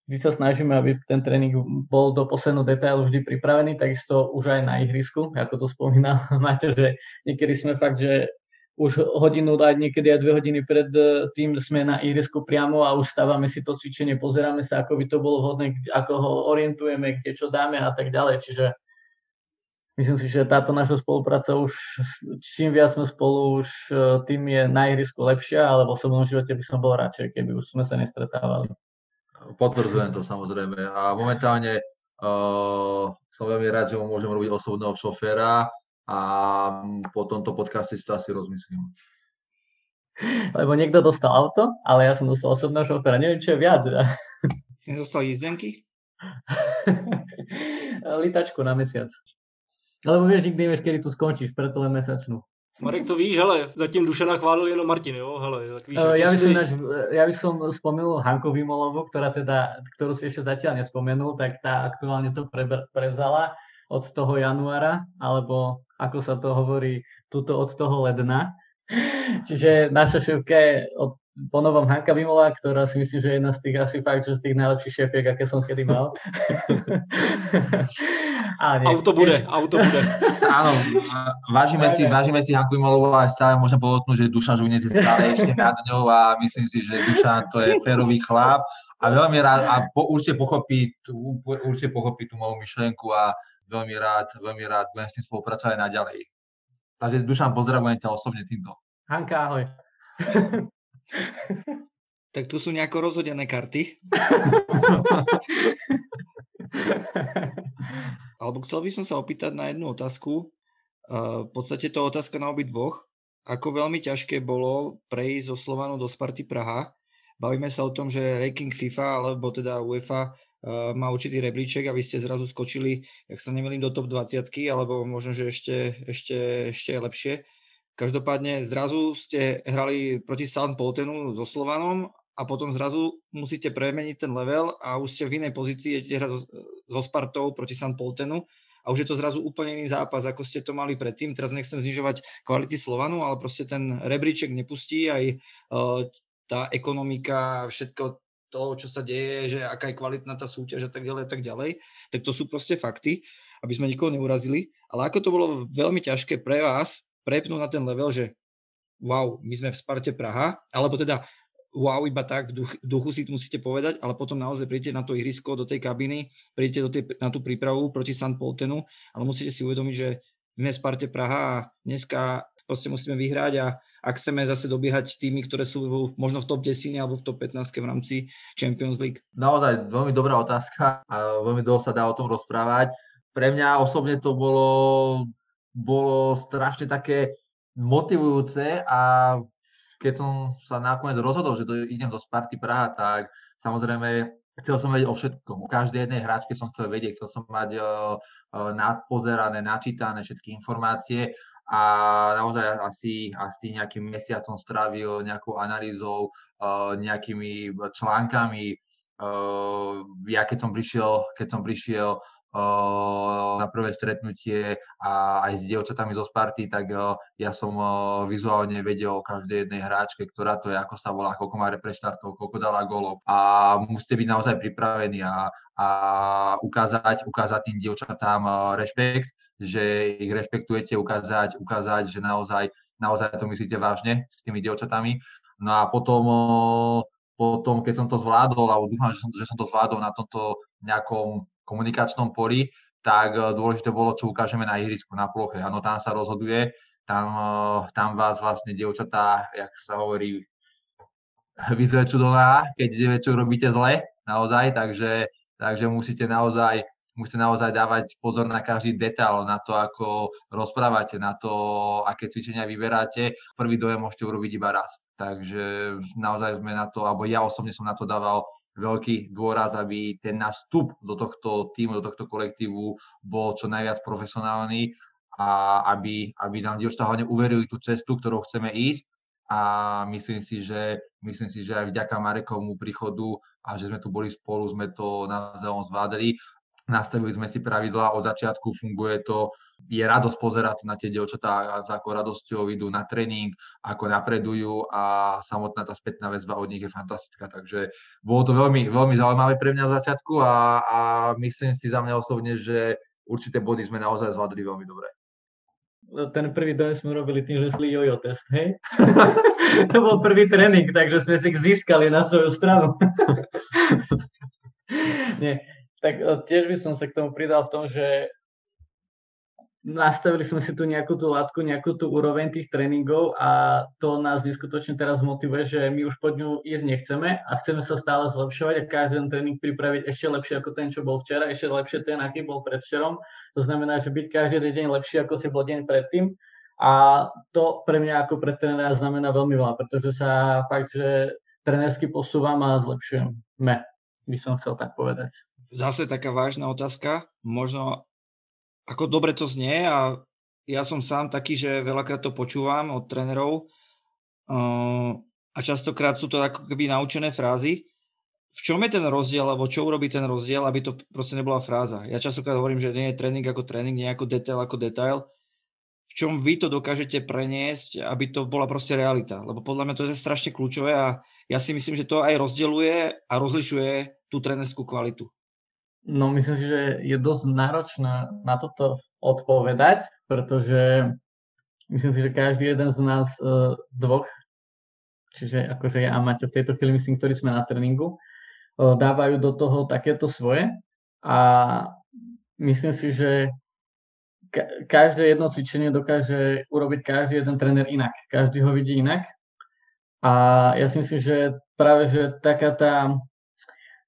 Vždy sa snažíme, aby ten tréning bol do posledného detailu vždy pripravený, takisto už aj na ihrisku, ako to spomínal Matej, že niekedy sme fakt, že už hodinu, niekedy aj 2 hodiny pred tým sme na ihrisku priamo a už stávame si to cvičenie, pozeráme sa, ako by to bolo vhodné, ako ho orientujeme, kde čo dáme a tak ďalej, čiže myslím si, že táto naša spolupráca už, čím viac sme spolu, už tým je na ihrisku lepšia, ale v osobnom živote by som bol radšej, keby už sme sa nestretávali. Potvrdzujem to samozrejme a momentálne som veľmi rád, že môžem robiť osobného šoféra a po tomto podcaste si to asi rozmyslím. Lebo niekto dostal auto, ale ja som dostal osobného šoféra, neviem, čo je viac. Si dostal jízdenky? Litačku na mesiac. Alebo vieš, nikdy nevieš, kedy tu skončíš, preto len mesačnú. Marek, to víš, hele, zatím Dušana chválil jenom Martin, jo, hele, tak víš. Ja by som spomenul Hanku Vymolovu, ktorú si ešte zatiaľ nespomenul, tak tá aktuálne to prevzala od toho januára, alebo ako sa to hovorí, tuto od toho ledna. Čiže naša šéfka je po novom Hanka Vymolová, ktorá si myslím, že je jedna z tých asi fakt, že z tých najlepších šéfiek, aké som kedy mal. Auto bude. Áno, vážime si Hanku Vymolovú a stále môžem podotknúť, že Dušan Žovinec je stále ešte nad ňou a myslím si, že Dušan to je férový chlap a veľmi rád a určite pochopí tú malú myšlienku a veľmi rád budem s tým spolupracovať naďalej. Takže Dušan, pozdravujem ťa osobne týmto. Hanka, ahoj. Tak tu sú nejako rozhodené karty. Alebo chcel by som sa opýtať na jednu otázku. V podstate to je otázka na obidvoch. Ako veľmi ťažké bolo prejsť zo Slovanu do Sparty Praha? Bavíme sa o tom, že ranking FIFA, alebo teda UEFA, má určitý rebríček a vy ste zrazu skočili, ak sa nemýlim, do top 20-ky, alebo možno, že ešte lepšie. Každopádne zrazu ste hrali proti Southamptonu so Slovanom a potom zrazu musíte premeniť ten level a už ste v inej pozícii, idete hrať so Spartou proti Southamptonu a už je to zrazu úplne iný zápas, ako ste to mali predtým. Teraz nechcem znižovať kvality Slovanu, ale proste ten rebríček nepustí aj tá ekonomika, všetko to, čo sa deje, že aká je kvalitná tá súťaž a tak ďalej, tak to sú proste fakty, aby sme nikoho neurazili. Ale ako to bolo veľmi ťažké pre vás prepnúť na ten level, že wow, my sme v Sparte Praha, alebo teda wow, iba tak, v duchu si to musíte povedať, ale potom naozaj príjete na to ihrisko, do tej kabiny, príjete na tú prípravu proti Southamptonu, ale musíte si uvedomiť, že my sme v Sparte Praha a dneska proste musíme vyhrať a ak chceme zase dobiehať týmy, ktoré sú možno v top 10 alebo v top 15 v rámci Champions League? Naozaj veľmi dobrá otázka a veľmi dlho sa dá o tom rozprávať. Pre mňa osobne to bolo strašne také motivujúce a keď som sa nakoniec rozhodol, že idem do Sparty Praha, tak samozrejme chcel som vedieť o všetkom. O každej jednej hráčke som chcel vedieť, chcel som mať pozerané, načítané všetky informácie. A naozaj asi nejakým mesiacom strávil nejakou analýzou, nejakými článkami. Ja keď som prišiel na prvé stretnutie a aj s dievčatami zo Sparty, tak ja som vizuálne vedel o každej jednej hráčke, ktorá to je, ako sa volá, koľko má repreštartov, koľko dala gólov. A musíte byť naozaj pripravení a ukázať tým dievčatám rešpekt, že ich rešpektujete, ukázať, že naozaj to myslíte vážne s tými dievčatami. No a potom keď som to zvládol, alebo dúfam, že som to zvládol na tomto nejakom komunikačnom poli, tak dôležité bolo, čo ukážeme na ihrisku, na ploche. Áno, tam sa rozhoduje, tam vás vlastne dievčatá, jak sa hovorí, vyzvečú do náha, keď niečo robíte zle, naozaj, takže musíte naozaj dávať pozor na každý detail, na to, ako rozprávate, na to, aké cvičenia vyberáte. Prvý dojem môžete urobiť iba raz. Takže naozaj sme na to, alebo ja osobne som na to dával veľký dôraz, aby ten náš vstup do tohto tímu, do tohto kolektívu bol čo najviac profesionálny a aby nám dievčatá hlavne uverili tú cestu, ktorou chceme ísť. A myslím si, že aj vďaka Marekovmu príchodu a že sme tu boli spolu, sme to naozaj zvládli. Nastavili sme si pravidlá od začiatku, funguje to, je radosť pozerať na tie dievčatá, s akou radosťou idú na tréning, ako napredujú a samotná tá spätná väzba od nich je fantastická. Takže bolo to veľmi, veľmi zaujímavé pre mňa v začiatku a myslím si za mňa osobne, že určité body sme naozaj zvládli veľmi dobre. Ten prvý dojem sme robili tým, že šli jojo test, hej? To bol prvý tréning, takže sme si získali na svoju stranu. Nie. Tak tiež by som sa k tomu pridal v tom, že nastavili sme si tu nejakú tú látku, nejakú tú úroveň tých tréningov a to nás neskutočne teraz motivuje, že my už pod ňu ísť nechceme a chceme sa stále zlepšovať a každý tréning pripraviť ešte lepšie ako ten, čo bol včera, ešte lepšie ten, aký bol predvčerom. To znamená, že byť každý deň lepší, ako si bol deň predtým. A to pre mňa ako pre trénera znamená veľmi veľa, pretože sa fakt, že trénersky posúvam a zlepšujeme, by som chcel tak povedať. Zase taká vážna otázka, možno ako dobre to znie a ja som sám taký, že veľakrát to počúvam od trénerov a častokrát sú to ako keby naučené frázy. V čom je ten rozdiel, alebo čo urobí ten rozdiel, aby to proste nebola fráza? Ja častokrát hovorím, že nie je tréning ako tréning, nie ako detail ako detail. V čom vy to dokážete preniesť, aby to bola proste realita? Lebo podľa mňa to je strašne kľúčové a ja si myslím, že to aj rozdeľuje a rozlišuje tú trénerskú kvalitu. No myslím si, že je dosť náročné na toto odpovedať, pretože myslím si, že každý jeden z nás dvoch, čiže akože ja a Maťo v tejto chvíli myslím, ktorí sme na tréningu, dávajú do toho takéto svoje a myslím si, že každé jedno cvičenie dokáže urobiť každý jeden tréner inak, každý ho vidí inak a ja si myslím, že práve že taká tá,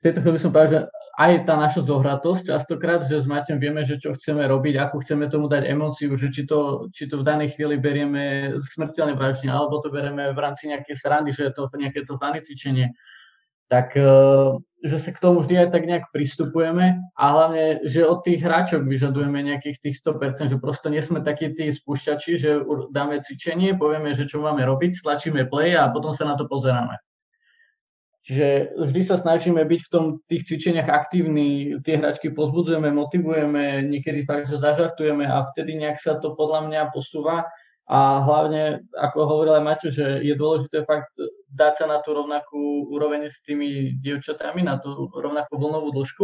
v tejto chvíli som práve, že aj tá naša zohratosť častokrát, že s Maťom vieme, že čo chceme robiť, ako chceme tomu dať emóciu, že či to v danej chvíli berieme smrteľne vážne, alebo to berieme v rámci nejakej srandy, že je to nejaké to fanicičenie. Tak, že sa k tomu vždy aj tak nejak pristupujeme a hlavne, že od tých hráčov vyžadujeme nejakých tých 100%, že prosto nie sme takí tí spúšťači, že dáme cvičenie, povieme, že čo máme robiť, stlačíme play a potom sa na to pozeráme. Čiže vždy sa snažíme byť v tom, tých cvičeniach aktívni, tie hračky pozbudzujeme, motivujeme, niekedy fakt, že zažartujeme a vtedy nejak sa to podľa mňa posúva a hlavne, ako hovoril aj Maťo, že je dôležité fakt dať sa na tú rovnakú úroveň s tými dievčatami, na tú rovnakú vlnovú dĺžku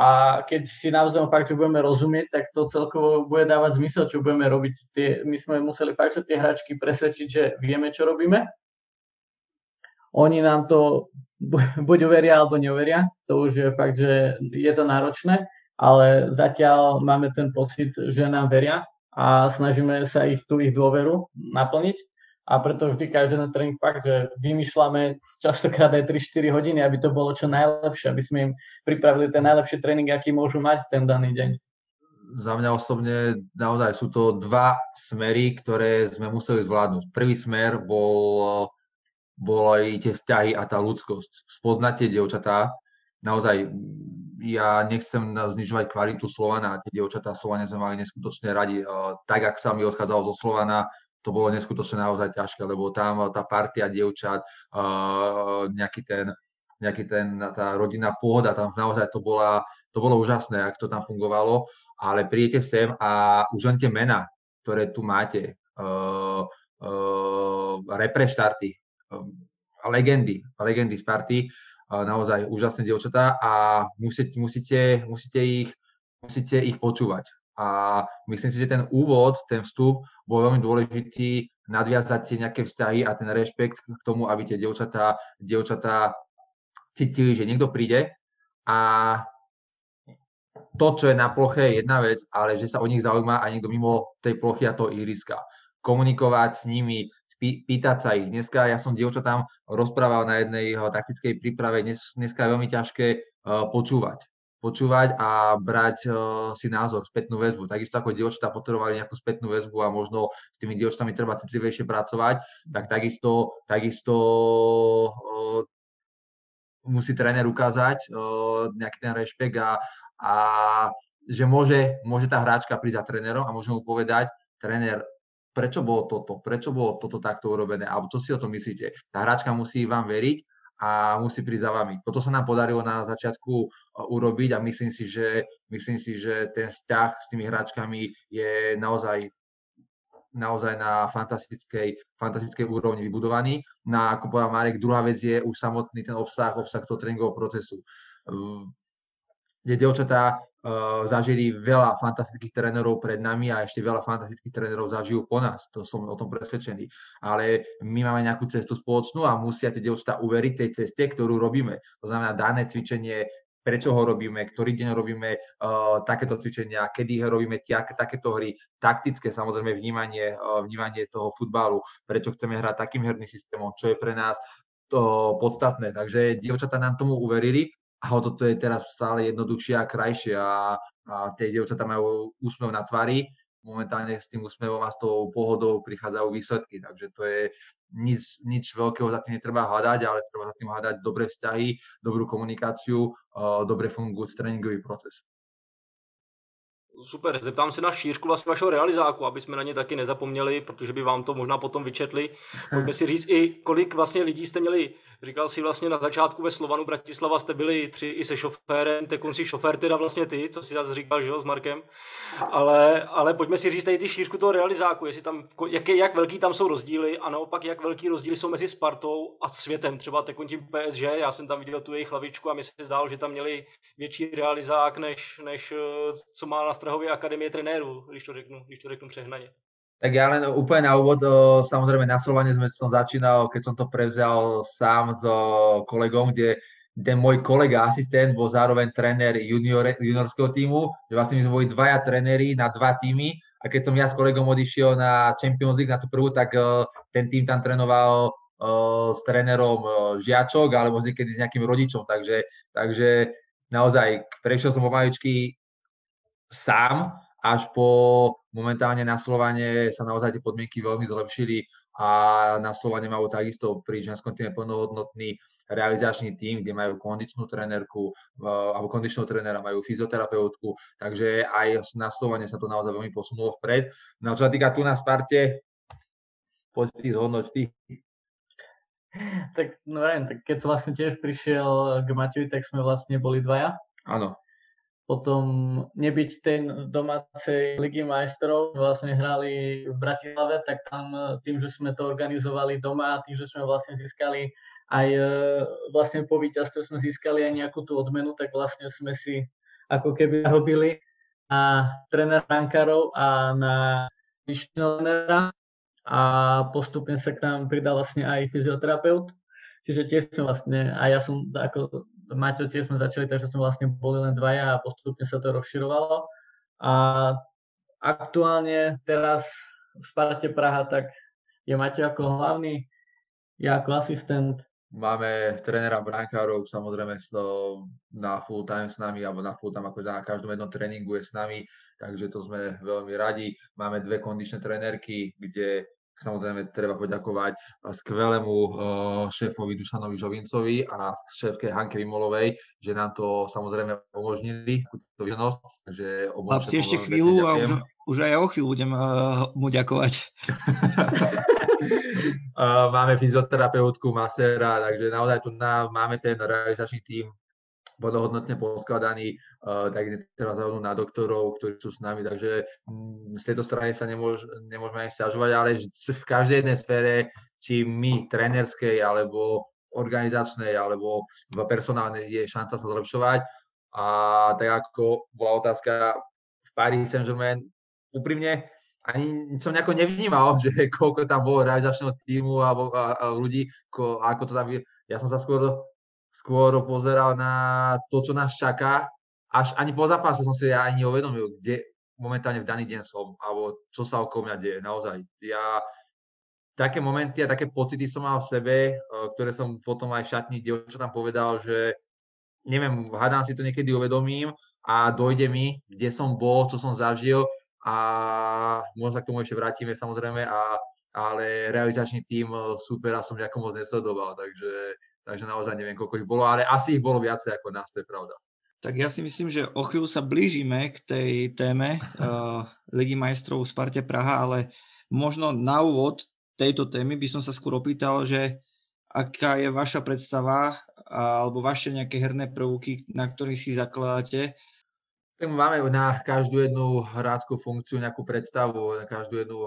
a keď si navzájom fakt, že budeme rozumieť, tak to celkovo bude dávať zmysel, čo budeme robiť. My sme museli fakt, že tie hračky presvedčiť, že vieme, čo robíme. Oni nám to buď uveria, alebo neuveria. To už je fakt, že je to náročné, ale zatiaľ máme ten pocit, že nám veria a snažíme sa ich dôveru naplniť. A preto vždy každý na tréning fakt, že vymýšľame častokrát aj 3-4 hodiny, aby to bolo čo najlepšie, aby sme im pripravili ten najlepší tréning, aký môžu mať v ten daný deň. Za mňa osobne naozaj sú to dva smery, ktoré sme museli zvládnuť. Prvý smer bol aj tie vzťahy a tá ľudskosť. Spoznať tie dievčatá. Naozaj, ja nechcem znižovať kvalitu Slovana. Tie dievčatá Slovane sme mali neskutočne radi. Tak, ak sa mi odchádzalo zo Slovana, to bolo neskutočne naozaj ťažké, lebo tam tá partia dievčat, tá rodinná pôhoda, tam naozaj to bolo úžasné, ak to tam fungovalo. Ale prídete sem a už len tie mená, ktoré tu máte, repreštarty, legendy Sparty, naozaj úžasné dievčatá a musíte ich počúvať. A myslím si, že ten úvod, ten vstup bol veľmi dôležitý, nadviazať tie nejaké vzťahy a ten rešpekt k tomu, aby tie dievčatá cítili, že niekto príde a to, čo je na ploche, je jedna vec, ale že sa o nich zaujíma aj niekto mimo tej plochy a toho ihriska. Komunikovať s nimi, pýtať sa ich. Dneska ja som dievčatám rozprával na jednej taktickej príprave. Dneska je veľmi ťažké počúvať a brať si názor, spätnú väzbu. Takisto ako dievčatá potrebovali nejakú spätnú väzbu a možno s tými dievčatami treba citlivejšie pracovať, tak takisto musí tréner ukázať nejaký ten rešpekt a že môže tá hráčka prísť za trénerom a môže mu povedať, tréner, prečo bolo toto takto urobené, alebo čo si o tom myslíte. Tá hráčka musí vám veriť a a musí prísť za vami. Toto sa nám podarilo na začiatku urobiť a myslím si, že ten vzťah s tými hráčkami je naozaj na fantastickej úrovni vybudovaný. Na, ako povedal Marek, druhá vec je už samotný ten obsah toho tréningového procesu. Tie dievčatá zažili veľa fantastických trénerov pred nami a ešte veľa fantastických trénerov zažijú po nás. To som o tom presvedčený. Ale my máme nejakú cestu spoločnú a musia tie dievčatá uveriť tej ceste, ktorú robíme. To znamená dané cvičenie, prečo ho robíme, ktorý deň robíme takéto cvičenia, kedy robíme takéto hry, taktické samozrejme vnímanie toho futbalu, prečo chceme hrať takým herným systémom, čo je pre nás to podstatné. Takže dievčatá nám tomu uverili a toto je teraz stále jednoduchšie a krajšie a tie dievčatá majú úsmev na tvári. Momentálne s tým úsmevom a s tou pohodou prichádzajú výsledky, takže to je nič veľkého za tým netreba hľadať, ale treba za tým hľadať dobré vzťahy, dobrú komunikáciu, dobre fungujúci tréningový proces. Super, zeptám se na šířku vlastně vašeho realizáku, aby jsme na ně taky nezapomněli, protože by vám to možná potom vyčetli. Můžeme si říct i, kolik vlastně lidí jste měli. Říkal si vlastně na začátku ve Slovanu Bratislava jste byli 3 i se šoférem, teď konci šofér teda vlastně ty, co si zase říkal, že jo, s Markem. Ale pojďme si říct tady ty šířku toho realizáku, jestli tam, jak velký tam jsou rozdíly a naopak jak velký rozdíly jsou mezi Spartou a světem. Třeba teď tím PSG, já jsem tam viděl tu jejich hlavičku a mi se zdálo, že tam měli větší realizák než co má na Prahovej akademie trenérů, když to řeknu přehnaně. Tak ja len úplne na úvod, samozrejme na Slovane som začínal, keď som to prevzal sám s kolegom, kde môj kolega, asistent, bol zároveň trenér juniorského tímu, že vlastne my sme boli dvaja trenéri na dva tímy a keď som ja s kolegom odišiel na Champions League, na tú prvú, tak ten tím tam trénoval s trénerom žiačok alebo niekedy s nejakým rodičom, takže naozaj prešiel som pomaličky sám, až po momentálne na Slovane sa naozaj tie podmienky veľmi zlepšili a na Slovane majú takisto pri ženskom týme plnohodnotný realizačný tím, kde majú kondičnú trenérku alebo kondičného trénera, majú fyzioterapeutku, takže aj na Slovane sa to naozaj veľmi posunulo vpred. No čo sa týka tu na Sparte, poď ty, zhodnoť ty. Tak no neviem, tak keď som vlastne tiež prišiel k Matejovi, tak sme vlastne boli dvaja. Áno. Potom nebyť tej domácej Ligy majstrov, vlastne hrali v Bratislave, tak tam tým, že sme to organizovali doma a tým, že sme vlastne získali aj vlastne po víťazstve sme získali aj nejakú tú odmenu, tak vlastne sme si ako keby robili na tréner brankárov a na výšného trénera a postupne sa k nám pridal vlastne aj fyzioterapeut. Čiže tiež sme vlastne, a ja som ako Maťo tiež sme začali, takže sme vlastne boli len dvaja a postupne sa to rozširovalo. A aktuálne teraz v Sparte Praha tak je Maťo ako hlavný, ja ako asistent. Máme trénera brankárov, samozrejme na full time s nami, alebo na full time ako na každom jednom tréningu je s nami, takže to sme veľmi radi. Máme dve kondičné trénerky, kde samozrejme treba poďakovať skvelému šéfovi Dušanovi Žovincovi a šéfke Hanke Vymolovej, že nám to samozrejme umožnili, túto výnosť, takže obom šéfom ešte chvíľu a už aj o chvíľu budem mu ďakovať. Máme fyzioterapeutku Masera, takže naozaj tu máme ten realizačný tím plnohodnotne poskladaní, tak teraz zavodnú na doktorov, ktorí sú s nami, takže z tejto strany sa nemôžeme ani sťažovať, ale v každej jednej sfére, či my trénerskej, alebo organizačnej, alebo personálnej je šanca sa zlepšovať. A tak ako bola otázka v Paris Saint-Germain, úprimne ani som nejako nevnímal, že koľko tam bolo realizačného tímu a ľudí, ako to tam... Ja som sa skôr pozeral na to, čo nás čaká. Až ani po zápase som si ani neuvedomil, kde momentálne v daný deň som, alebo čo sa okolo mňa deje, naozaj. Ja také momenty a také pocity som mal v sebe, ktoré som potom aj v šatni dievčatám povedal, že neviem, hádam si to niekedy uvedomím a dojde mi, kde som bol, čo som zažil a možno sa k tomu ešte vrátime samozrejme, ale realizačný tím supera som nejako moc nesledoval, takže naozaj neviem, koľko ich bolo, ale asi ich bolo viacej ako nás, to je pravda. Tak ja si myslím, že o chvíľu sa blížime k tej téme Ligy majstrov v Sparte Praha, ale možno na úvod tejto témy by som sa skôr opýtal, že aká je vaša predstava alebo vaše nejaké herné prvky, na ktorých si zakladáte? Máme na každú jednu hráčskú funkciu nejakú predstavu, na každú jednu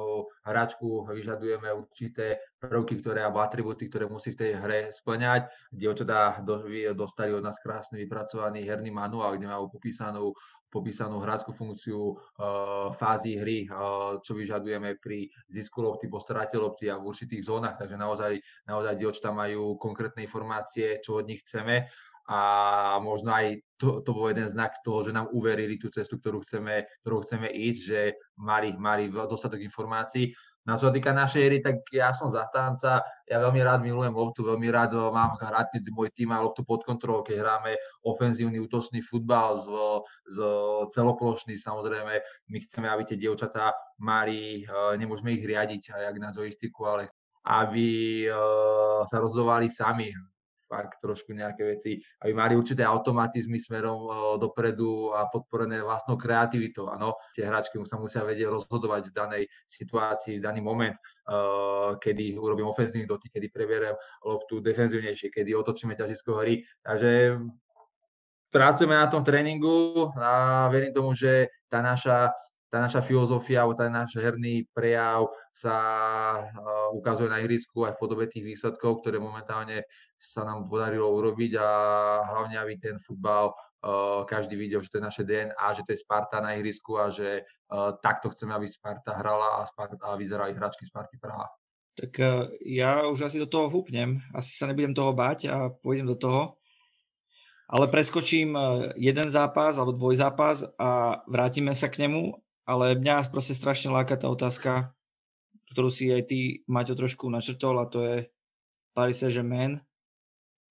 hráčku vyžadujeme určité prvky, ktoré alebo atribúty, ktoré musí v tej hre splňať. Dievčatá dostali od nás krásny vypracovaný herný manuál, kde majú popísanú hráčskú funkciu fázy hry, čo vyžadujeme pri zisku lopty, po strate lopty a v určitých zónach, takže naozaj dievčatá majú konkrétne informácie, čo od nich chceme a možno aj to bol jeden znak toho, že nám uverili tú cestu, ktorou chceme ísť, že mali dostatok informácií. No čo sa týka našej hry, tak ja som zastánca, ja veľmi rád milujem loptu, veľmi rád mám hrať, keď môj tým má loptu pod kontrolou, keď hráme ofenzívny, útočný futbal z celoplošný, samozrejme, my chceme, aby tie dievčatá mali, nemôžeme ich riadiť, jak na joysticku, ale aby sa rozhodovali sami, ak trošku nejaké veci, aby mali určité automatizmy smerom dopredu a podporené vlastnou kreativitou. Áno, tie hráčky sa musia vedieť rozhodovať v danej situácii, v daný moment, kedy urobím ofenzívny dotyk, kedy preberiem loptu defenzívnejšie, kedy otočíme ťažisko hry. Takže pracujeme na tom tréningu a verím tomu, že tá naša filozofia alebo tá náš herný prejav sa ukazuje na ihrisku aj v podobe tých výsledkov, ktoré momentálne sa nám podarilo urobiť a hlavne, aby ten futbal každý videl, že to je naše DNA, že to je Sparta na ihrisku a že takto chceme, aby Sparta hrala a vyzerali hráčky Sparty Praha. Tak ja už asi do toho vhupnem, asi sa nebudem toho báť a pôjdem do toho. Ale preskočím jeden zápas alebo dvojzápas a vrátime sa k nemu. Ale mňa proste strašne láka tá otázka, ktorú si aj ty, Maťo, trošku načrtol, a to je Paris Saint-Germain,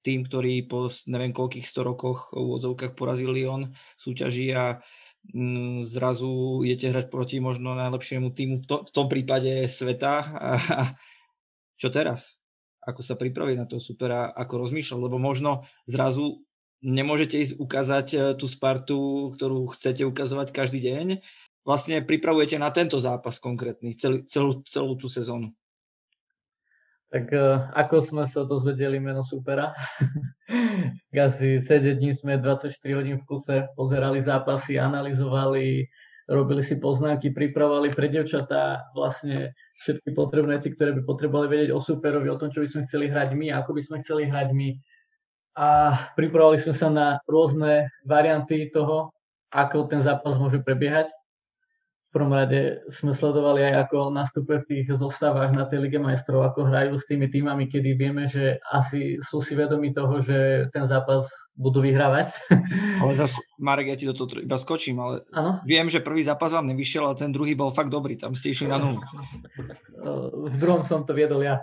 tým, ktorý po neviem koľkých 100 rokoch v úvodzovkách porazil Lyon v súťaži a zrazu idete hrať proti možno najlepšiemu týmu v tom prípade sveta. A čo teraz? Ako sa pripraviť na toho supera? Ako rozmýšľať? Lebo možno zrazu nemôžete ísť ukázať tú Spartu, ktorú chcete ukazovať každý deň. Vlastne pripravujete na tento zápas konkrétny, celú tú sezónu? Tak ako sme sa dozvedeli meno supera? Asi 7 dní sme 24 hodín v kuse pozerali zápasy, analyzovali, robili si poznámky, pripravovali pre dievčatá vlastne všetky potrebné veci, ktoré by potrebovali vedieť o superovi, o tom, čo by sme chceli hrať my, ako by sme chceli hrať my. A pripravovali sme sa na rôzne varianty toho, ako ten zápas môže prebiehať. V prvom rade sme sledovali aj ako nastupe v tých zostavách na tej Lige majstrov, ako hrajú s tými týmami, kedy vieme, že asi sú si vedomi toho, že ten zápas budú vyhrávať. Ale zase, Marek, ja ti do toho iba skočím, ale ano? Viem, že prvý zápas vám nevyšiel, ale ten druhý bol fakt dobrý, tam ste išli na nulu. V druhom som to viedol ja.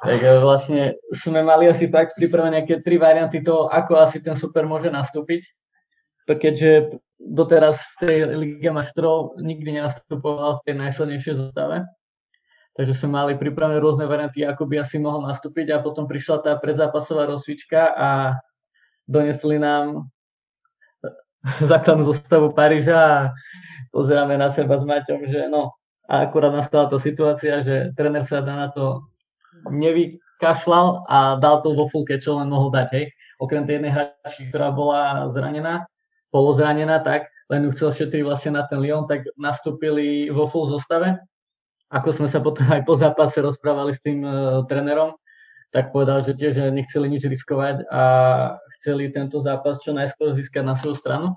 Tak vlastne sme mali asi tak pripravené nejaké 3 varianty toho, ako asi ten super môže nastúpiť, keďže doteraz v tej Lige majstrov nikdy nenastupoval v tej najsilnejšej zostave. Takže sme mali pripravené rôzne varianty, ako by asi mohol nastúpiť, a potom prišla tá predzápasová rozcvička a donesli nám základnú zostavu Paríža a pozeráme na seba s Maťom, že no, a akurát nastala tá situácia, že tréner sa na to nevykašľal a dal to vo fullke, čo len mohol dať, hej. Okrem tej jednej hráčky, ktorá bola zranená, polozranená, tak len ju chcel šetriť vlastne na ten Lyon, tak nastúpili vo full zostave. Ako sme sa potom aj po zápase rozprávali s tým trénerom, tak povedal, že tiež nechceli nič riskovať a chceli tento zápas čo najskôr získať na svoju stranu.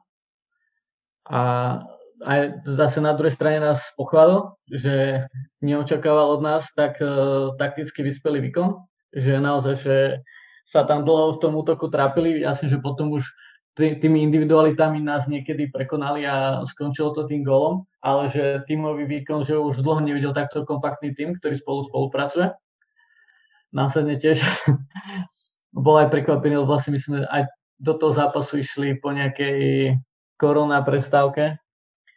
A aj zase na druhej strane nás pochválil, že neočakával od nás tak takticky vyspelý výkon, že naozaj že sa tam dlho v tom útoku trápili, jasne, že potom už tými individualitami nás niekedy prekonali a skončilo to tým gólom, ale že tímový výkon, že už dlho nevidel takto kompaktný tím, ktorý spolupracuje. Následne tiež bol aj prekvapený, lebo vlastne my sme aj do toho zápasu išli po nejakej korona prestávke,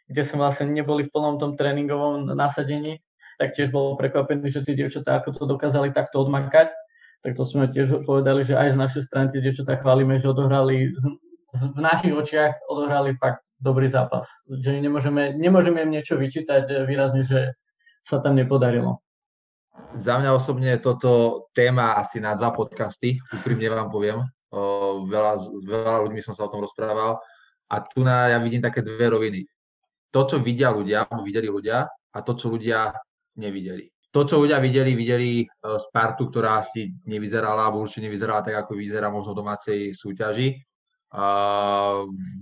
kde sme vlastne neboli v plnom tom tréningovom nasadení, tak tiež bol prekvapený, že tí dievčatá ako to dokázali takto odmakať. Tak to sme tiež povedali, že aj z našej strany tie dievčatá chválime, že odohrali v našich očiach fakt dobrý zápas. Že nemôžeme im niečo vyčítať výrazne, že sa tam nepodarilo. Za mňa osobne je toto téma asi na 2 podcasty, úprimne vám poviem. Veľa ľuďmi som sa o tom rozprával a tu ja vidím také dve roviny. To, čo vidia ľudia, videli ľudia a to, čo ľudia nevideli. To, čo ľudia videli Spartu, ktorá asi nevyzerala, alebo určite nevyzerala tak, ako vyzerá možno v domácej súťaži.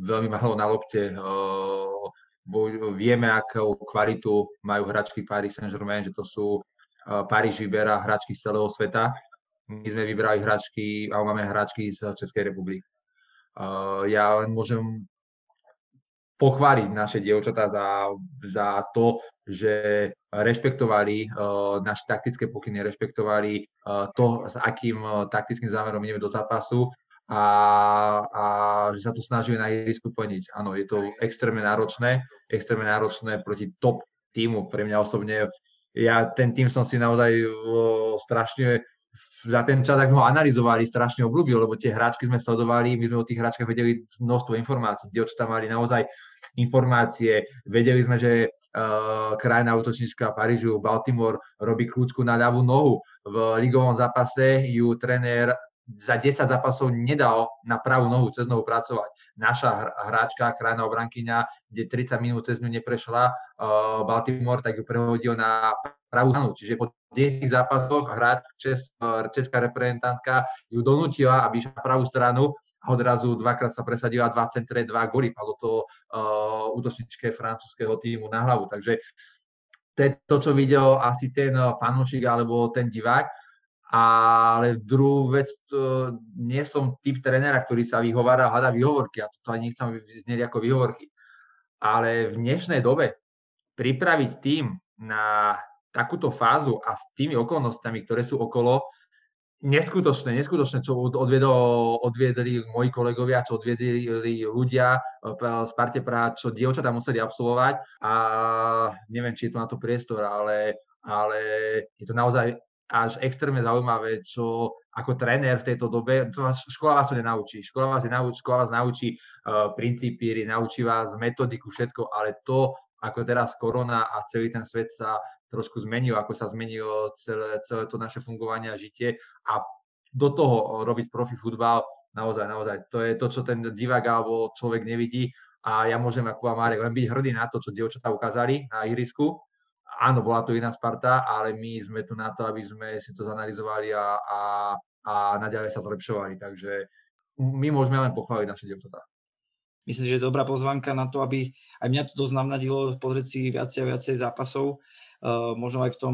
Veľmi málo na lopte. Vieme, akú kvalitu majú hráčky Paris Saint-Germain, že to sú Paríž vyberá hráčky z celého sveta. My sme vybrali hráčky, ale máme hráčky z Českej republiky. Ja len môžem pochváliť naše dievčatá za to, že rešpektovali naše taktické pokyny, rešpektovali to, s akým taktickým zámerom ideme do zápasu a že sa to snažíme na ihrisku plniť. Áno, je to extrémne náročné proti top tímu. Pre mňa osobne ja ten tým som si naozaj strašne za ten čas, ak sme ho analyzovali, strašne obľúbil, lebo tie hráčky sme sledovali, my sme o tých hráčkach vedeli množstvo informácií, dievčatá mali naozaj informácie, vedeli sme, že krajná útočnička Parížu, Baltimore robí kľúčku na ľavú nohu. V ligovom zápase ju trenér za 10 zápasov nedal na pravú nohu cez nohu pracovať. Naša hráčka, krajná obrankyňa, kde 30 minút cez ňu neprešla Baltimore, tak ju prehodil na pravú stranu. Čiže po 10 zápasoch hráč, česká reprezentantka ju donútila, aby išla na pravú stranu a odrazu dvakrát sa presadila, 2 centre, 2 góly. Padlo to útočničke francúzskeho tímu na hlavu. Takže to, čo videl asi ten fanúšik alebo ten divák. Ale druhú vec, nie som typ trénera, ktorý sa vyhovára a hľadá výhovorky. Ja to ani nechcem znieť ako výhovorky. Ale v dnešnej dobe pripraviť tým na takúto fázu a s tými okolnostiami, ktoré sú okolo, neskutočné, čo odviedli moji kolegovia, čo odviedli ľudia v Sparte Praha, čo dievčatá museli absolvovať. A neviem, či je tu na to priestor, ale je to naozaj až extrémne zaujímavé, čo ako tréner v tejto dobe, škola vás to nenaučí. Škola vás naučí princípy, naučí vás metodiku, všetko, ale to, ako teraz korona a celý ten svet sa trošku zmenil, ako sa zmenilo celé to naše fungovanie a žitie a do toho robiť profi futbal, naozaj, to je to, čo ten divák alebo človek nevidí a ja môžem ako Marek len byť hrdý na to, čo dievčatá ukázali na ihrisku. Áno, bola to iná Sparta, ale my sme tu na to, aby sme si to zanalyzovali a naďalej sa zlepšovali. Takže my môžeme len pochváliť naše dievčatá. Myslím, že je dobrá pozvánka na to, aby aj mňa to dosť navnadilo pozrieť si viacej zápasov, možno aj v tom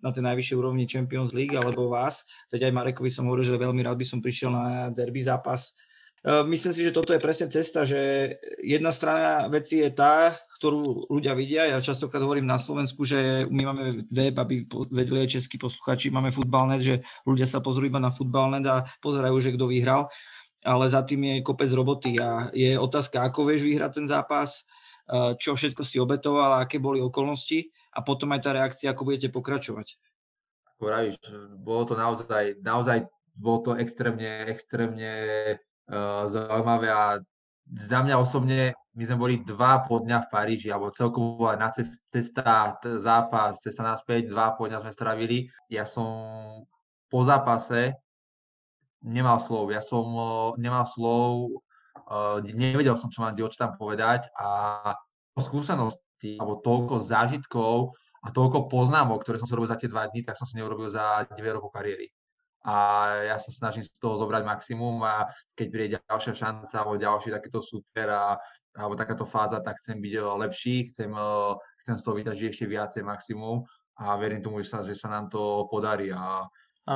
na tej najvyššej úrovni Champions League alebo vás. Veď aj Marekovi som hovoril, že veľmi rád by som prišiel na derby zápas. Myslím si, že toto je presne cesta, že jedna strana veci je tá, ktorú ľudia vidia. Ja častokrát hovorím na Slovensku, že my máme web, aby vedeli aj českí posluchači, máme Futbalnet, že ľudia sa pozrú iba na Futbalnet a pozerajú, že kto vyhral, ale za tým je kopec roboty a je otázka, ako vieš vyhrať ten zápas, čo všetko si obetoval, aké boli okolnosti a potom aj tá reakcia, ako budete pokračovať. Ako vravíš, bolo to naozaj bolo to extrémne zaujímavé a za mňa osobne, my sme boli 2 po dňa v Paríži, alebo celkovo aj na cesta, zápas, cesta naspäť, 2 po dňa sme strávili. Ja som po zápase nemal slov, nevedel som, čo mám dievčatám povedať a skúsenosti, alebo toľko zážitkov a toľko poznámok, ktoré som si robil za tie 2 dni, tak som si neurobil za 9 rokov kariéry. A ja sa snažím z toho zobrať maximum a keď príde ďalšia šanca alebo ďalší takýto super alebo takáto fáza, tak chcem byť lepší, chcem z toho vyťažiť ešte viacej maximum a verím tomu, že sa nám to podarí. A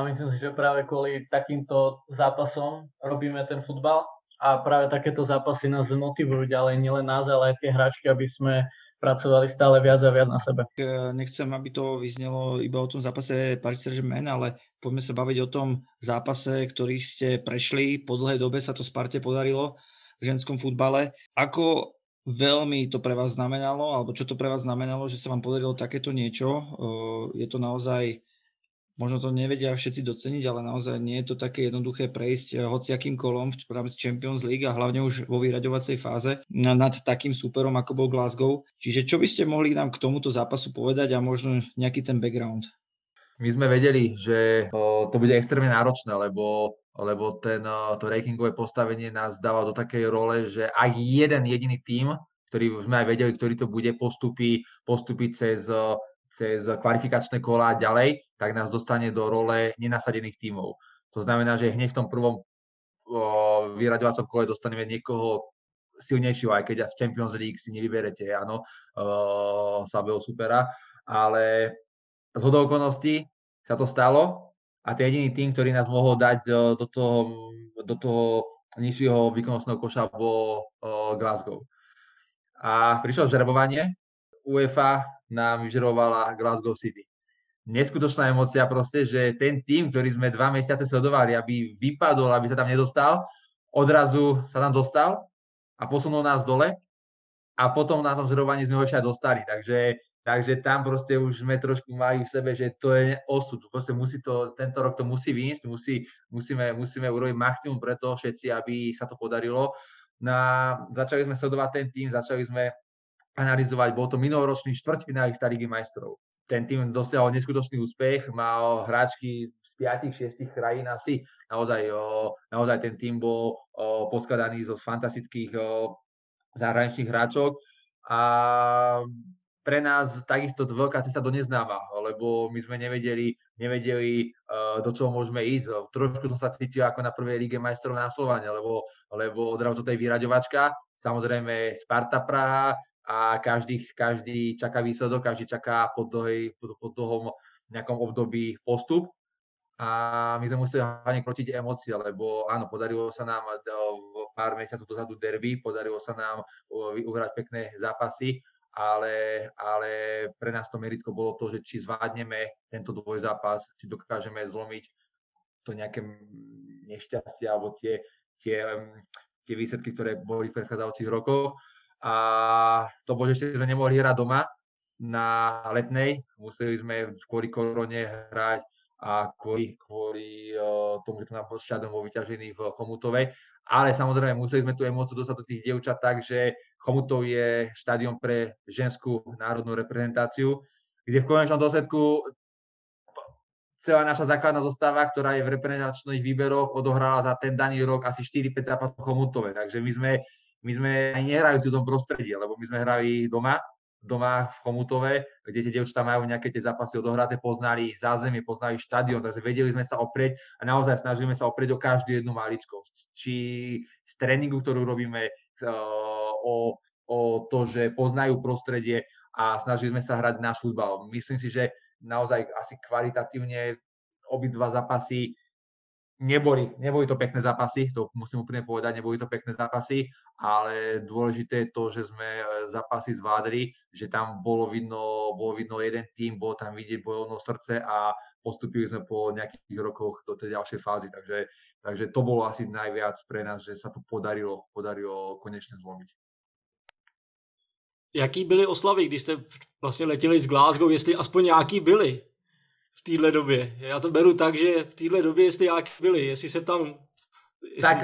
myslím si, že práve kvôli takýmto zápasom robíme ten futbal a práve takéto zápasy nás motivujú ďalej, nielen nás, ale aj tie hráčky, aby sme pracovali stále viac a viac na sebe. Nechcem, aby to vyznelo iba o tom zápase Paris Saint-Germain, ale poďme sa baviť o tom zápase, ktorý ste prešli. Po dlhej dobe sa to Sparte podarilo v ženskom futbale. Ako veľmi to pre vás znamenalo, alebo čo to pre vás znamenalo, že sa vám podarilo takéto niečo? Je to naozaj, možno to nevedia všetci doceniť, ale naozaj nie je to také jednoduché prejsť hociakým kolom v rámci Champions League a hlavne už vo vyraďovacej fáze nad takým súperom, ako bol Glasgow. Čiže čo by ste mohli nám k tomuto zápasu povedať a možno nejaký ten background? My sme vedeli, že to bude extrémne náročné, lebo to rankingové postavenie nás dáva do takej role, že ak jeden jediný tím, ktorý sme aj vedeli, ktorý to bude, postupí cez kvalifikačné kolá ďalej, tak nás dostane do role nenasadených tímov. To znamená, že hneď v tom prvom vyraďovacom kole dostaneme niekoho silnejšieho, aj keď v Champions League si nevyberete, áno, slabého supera, ale zhodou okolností sa to stalo a ten jediný tým, ktorý nás mohol dať do toho nižšieho výkonnostného koša, bol Glasgow. A prišlo žrebovanie, UEFA nám vyžrovala Glasgow City. Neskutočná emócia proste, že ten tým, ktorý sme 2 mesiace sledovali, aby vypadol, aby sa tam nedostal, odrazu sa tam dostal a posunul nás dole a potom na tom žrebovaní sme ho ešte aj dostali, takže tam proste už sme trošku mali v sebe, že to je osud. Proste tento rok to musí výjsť, musíme urobiť maximum pre to všetci, aby sa to podarilo. Začali sme sledovať ten tým, začali sme analyzovať. Bol to minuloročný štvrťfinálista Ligy majstrov. Ten tým dosiahol neskutočný úspech, mal hráčky z 5-6 krajín asi. Naozaj ten tým bol poskladaný zo fantastických zahraničných hráčok a pre nás takisto veľká cesta do neznáma, lebo my sme nevedeli, do čoho môžeme ísť. Trošku som sa cítil ako na prvej Lige majstrov na Slovane, lebo odrazu to je vyraďovačka, samozrejme Sparta Praha a každý čaká výsledok, každý čaká po dlhom nejakom období postup. A my sme museli hlavne krotiť emócie, lebo áno, podarilo sa nám pár mesiacov dozadu derby, podarilo sa nám uhrať pekné zápasy, ale pre nás to meritko bolo to, že či zvládneme tento dvojzápas, či dokážeme zlomiť to nejaké nešťastie alebo tie výsledky, ktoré boli v predchádzajúcich rokoch. A to bolo, že ešte sme nemohli hrať doma na Letnej. Museli sme kvôli korone hrať a kvôli tomu, že to nám štadión bol vyťažený v Chomutove. Ale samozrejme, museli sme tú emóciu dostať do tých dievčat tak, že Chomutov je štadión pre ženskú národnú reprezentáciu, kde v konečnom dôsledku celá naša základná zostava, ktorá je v reprezentačných výberoch, odohrala za ten daný rok asi 4-5 zápasov v Chomutove. Takže my sme aj nehrajúci v tom prostredí, lebo my sme hrali doma v Chomutove, kde tie dievčatá majú nejaké tie zápasy odohraté, poznali zázemie, poznali štadión, takže vedeli sme sa oprieť a naozaj snažíme sa oprieť o každú jednu maličkosť. Či z tréningu, ktorú robíme, o to, že poznajú prostredie a snažili sme sa hrať náš futbal. Myslím si, že naozaj asi kvalitatívne obidva zápasy neboli to pekné zápasy, to musím úplne povedať, neboli to pekné zápasy, ale dôležité je to, že sme zápasy zvládli, že tam bolo vidno jeden tím, bolo tam vidieť bojovné srdce a postupili sme po nejakých rokoch do tej ďalšej fázy, takže to bolo asi najviac pre nás, že sa to podarilo konečne zlomiť. Jaký byly oslavy, když ste vlastně letěli z Glasgow, jestli aspoň nějaký byly? V téhle době. Já to beru tak, že v téhle době, jestli jak byli, jestli se tam... Tak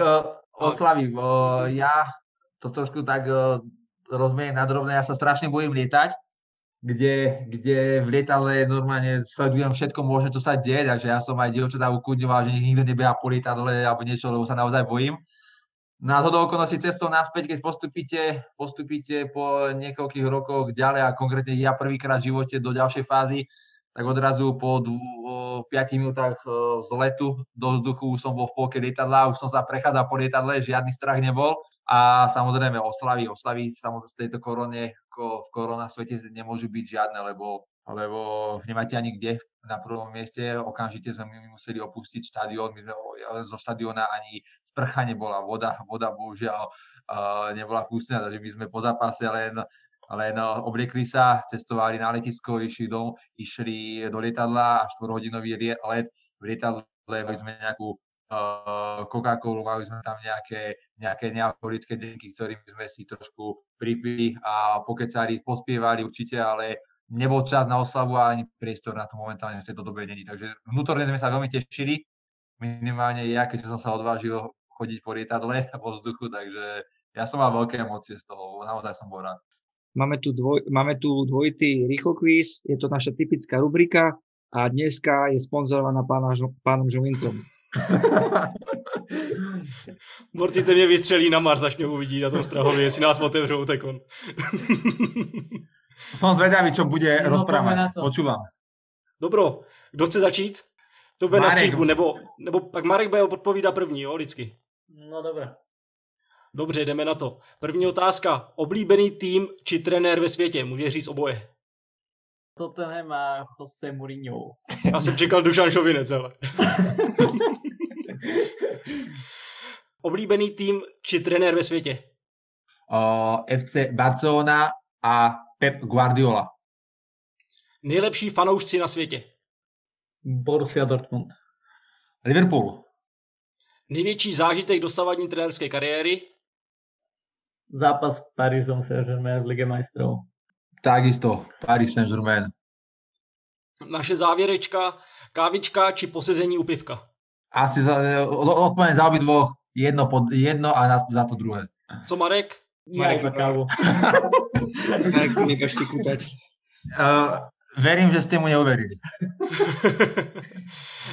oslavím. Já to trošku tak rozměním nadrobné. Já se strašně bojím lietať, kde v lietadle normálně sledujem všetko možné, co se děje, takže já som aj dievčatá ukudňoval, že nikdo nebeha po lietadle alebo niečo, lebo sa naozaj bojím. Na zhodou okolností cestou naspäť, keď postupíte po niekoľkých rokoch ďalej a konkrétne ja prvýkrát v živote do ďalšej fázy, tak odrazu po 5 minútach z letu do vzduchu som bol v polke lietadla, už som sa prechádzal po lietadle, žiadny strach nebol a samozrejme oslavy samozrejme z tejto korone, v korona svete nemôžu byť žiadne, lebo nemáte ani kde na prvom mieste, okamžite sme my museli opustiť štadión, my sme zo štadióna ani sprcha nebola, voda bohužiaľ nebola vkusná, takže my sme po zápase len obliekli sa, cestovali na letisko, išli do lietadla a 4-hodinový let v lietadle, mali sme nejakú Coca-Colu, mali sme tam nejaké nealkoholické drinky, ktorými sme si trošku pripili a pokecali, pospievali určite, ale nebol čas na oslavu a ani priestor na to momentálne v tejto dobe není. Takže vnútorne sme sa veľmi tešili, minimálne ja, keďže som sa odvážil chodiť po lietadle vo vzduchu, takže ja som mal veľké emócie z toho, naozaj som bol rád. Máme tu dvojitý rýchlokvíz, je to naša typická rubrika. a dneska je sponzorovaná pánem Žovincom. Morci mě vystřelí na Mars, až mě uvidí na tom Strahově, jestli nás otevřou, tak on. Som zvedavý, čo bude rozprávať. Počúvam. Dobro, kdo chce začít? To bude Marek. Na střížbu, nebo pak Marek bude odpovídat první, jo, vždycky. No dobré. Dobře, jdeme na to. První otázka. Oblíbený tým či trenér ve světě? Může říct oboje. Tottenham a José Mourinho. Já jsem čekal Dušan Žovinec, ale. Oblíbený tým či trenér ve světě? FC Barcelona a Pep Guardiola. Nejlepší fanoušci na světě? Borussia Dortmund. Liverpool. Největší zážitek dosavadní trenérské kariéry? Zápas s Parisem Saint-Germain v Lige majstrov. Takisto, Paris Saint-Germain. Naše závěrečka, kávička či posezení u pivka? Asi odpoviem za obidvoch, jedno a za to druhé. Co Marek? Marek na kávu. Marek mi kaští kutať. Verím, že jste mu neuverili.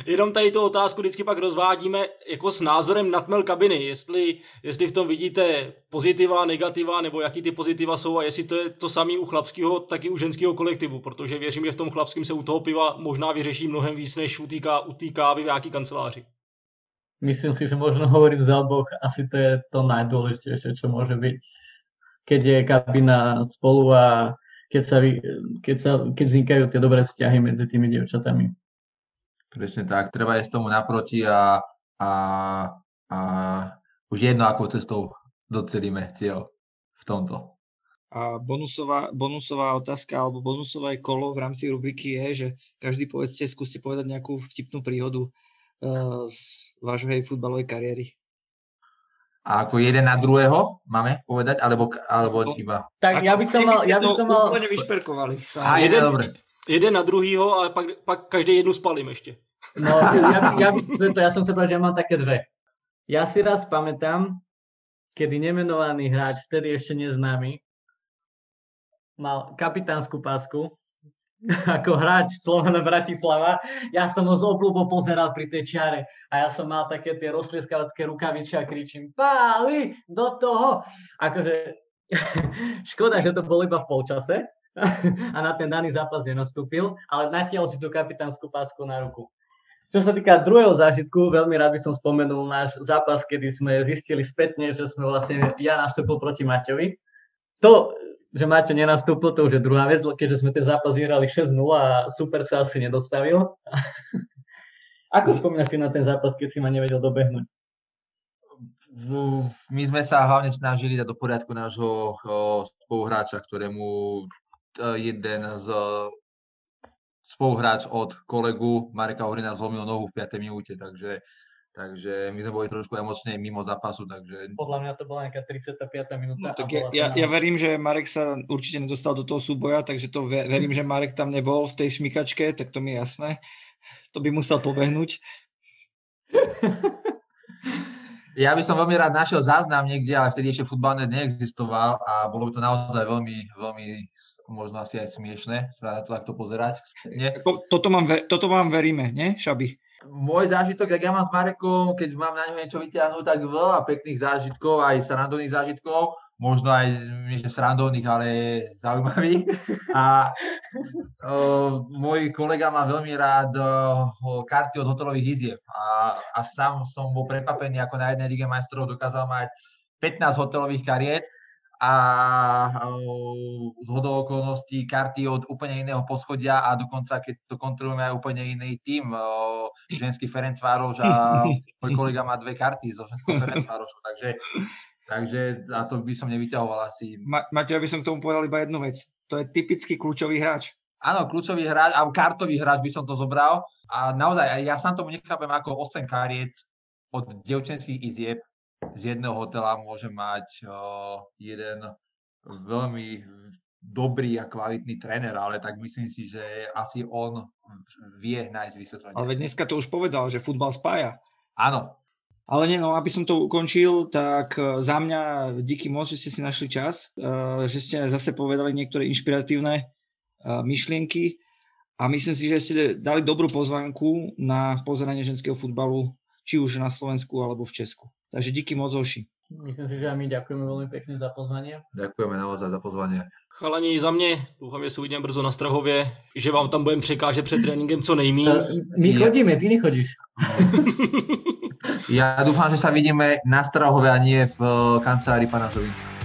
Jenom tady tu otázku vždycky pak rozvádíme jako s názorem na tmel kabiny. Jestli v tom vidíte pozitiva, negativa, nebo jaký ty pozitiva jsou a jestli to je to samý u chlapského, tak i u ženského kolektivu, protože věřím, že v tom chlapském se u toho piva možná vyřeší mnohem víc, než u té kávy v jaký kanceláři. Myslím si, že možno hovorím za oboch. Asi to je to najdôležitejšie, čo môže byť. Keď je kabina spolu a keď vznikajú tie dobré vzťahy medzi tými dievčatami. Presne tak, treba je z tomu naproti a už jedno, akou cestou docelíme cieľ v tomto. A bonusová otázka alebo bonusové kolo v rámci rubriky je, že každý skúste povedať nejakú vtipnú príhodu z vášho futbalovej kariéry. A ako jeden na druhého máme povedať? Alebo iba... Tak ja by som mal... Úplne vyšperkovali. A jeden na druhýho, ale pak každý jednu spalím ešte. No, ja som sa povedal, že ja mám také dve. Ja si raz pamätám, kedy nemenovaný hráč, vtedy ešte neznámy, mal kapitánsku pásku ako hráč Slovana Bratislava. Ja som ho z obľubou pozeral pri tej čiare a ja som mal také tie roztlieskavacké rukaviče a kričím Páli do toho! Akože škoda, že to bol iba v polčase a na ten daný zápas nenastúpil, ale natiaľ si tú kapitánsku pásku na ruku. Čo sa týka druhého zážitku, veľmi rád by som spomenul náš zápas, kedy sme zistili spätne, že sme vlastne ja nastúpil proti Maťovi. To, že Maťo nenastúpil, to už je druhá vec, keďže sme ten zápas vyhrali 6-0 a super sa asi nedostavil. Ako spomínaš ty na ten zápas, keď si ma nevedel dobehnúť? My sme sa hlavne snažili dať do poriadku nášho spoluhráča, ktorému jeden z spoluhráč od kolegu Mareka Uhryna zlomil nohu v 5. minúte, takže my sme boli trošku emočne mimo zápasu, takže... Podľa mňa to bola nejaká 35. minúta. No, tak ja verím, že Marek sa určite nedostal do toho súboja, takže to verím, že Marek tam nebol v tej šmikačke, tak to mi je jasné. To by musel pobehnúť. Ja by som veľmi rád našiel záznam niekde, ale vtedy ešte futbalnet neexistoval a bolo by to naozaj veľmi, veľmi možno asi aj smiešne sa na to takto pozerať. Toto mám veríme, nie, Šabi? Môj zážitok, ak ja mám s Marekom, keď mám na ňo niečo vytiahnuť, tak veľa pekných zážitkov, aj srandovných zážitkov, možno aj srandovných, ale zaujímavých. A môj kolega má veľmi rád karty od hotelových izieb a sám som bol prekvapený, ako na jednej Lige majstrov dokázal mať 15 hotelových kariet a zhodou okolností karty od úplne iného poschodia a dokonca, keď to kontrolujeme aj úplne iný tím, ženský Ferencváros a môj kolega má 2 karty zo ženského Ferencvárosu, takže a to by som nevyťahoval asi. Maťo, ja by som k tomu povedal iba jednu vec. To je typický kľúčový hráč. Áno, kľúčový hráč a kartový hráč by som to zobral a naozaj, ja sám tomu nechápem, ako 8 kariet od dievčenských izieb z jedného hotela môže mať jeden veľmi dobrý a kvalitný tréner, ale tak myslím si, že asi on vie nájsť vysvetlenie. Ale dneska to už povedal, že futbal spája. Áno. Ale nie, no, aby som to ukončil, tak za mňa díky moc, že ste si našli čas, že ste zase povedali niektoré inšpiratívne myšlienky A myslím si, že ste dali dobrú pozvánku na pozeranie ženského futbalu, či už na Slovensku, alebo v Česku. Takže díky moc, hoši. Myslím si, že my ďakujeme veľmi pekne za pozvanie. Ďakujeme naozaj za pozvanie. Chalani, za mě. Doufám, že se uvidíme brzo na Strahově, že vám tam budeme překážet před tréninkem co nejméně. My chodíme, ty nechodíš. Já doufám, že se vidíme na Strahově a nie v kancelárii pana Žovinca.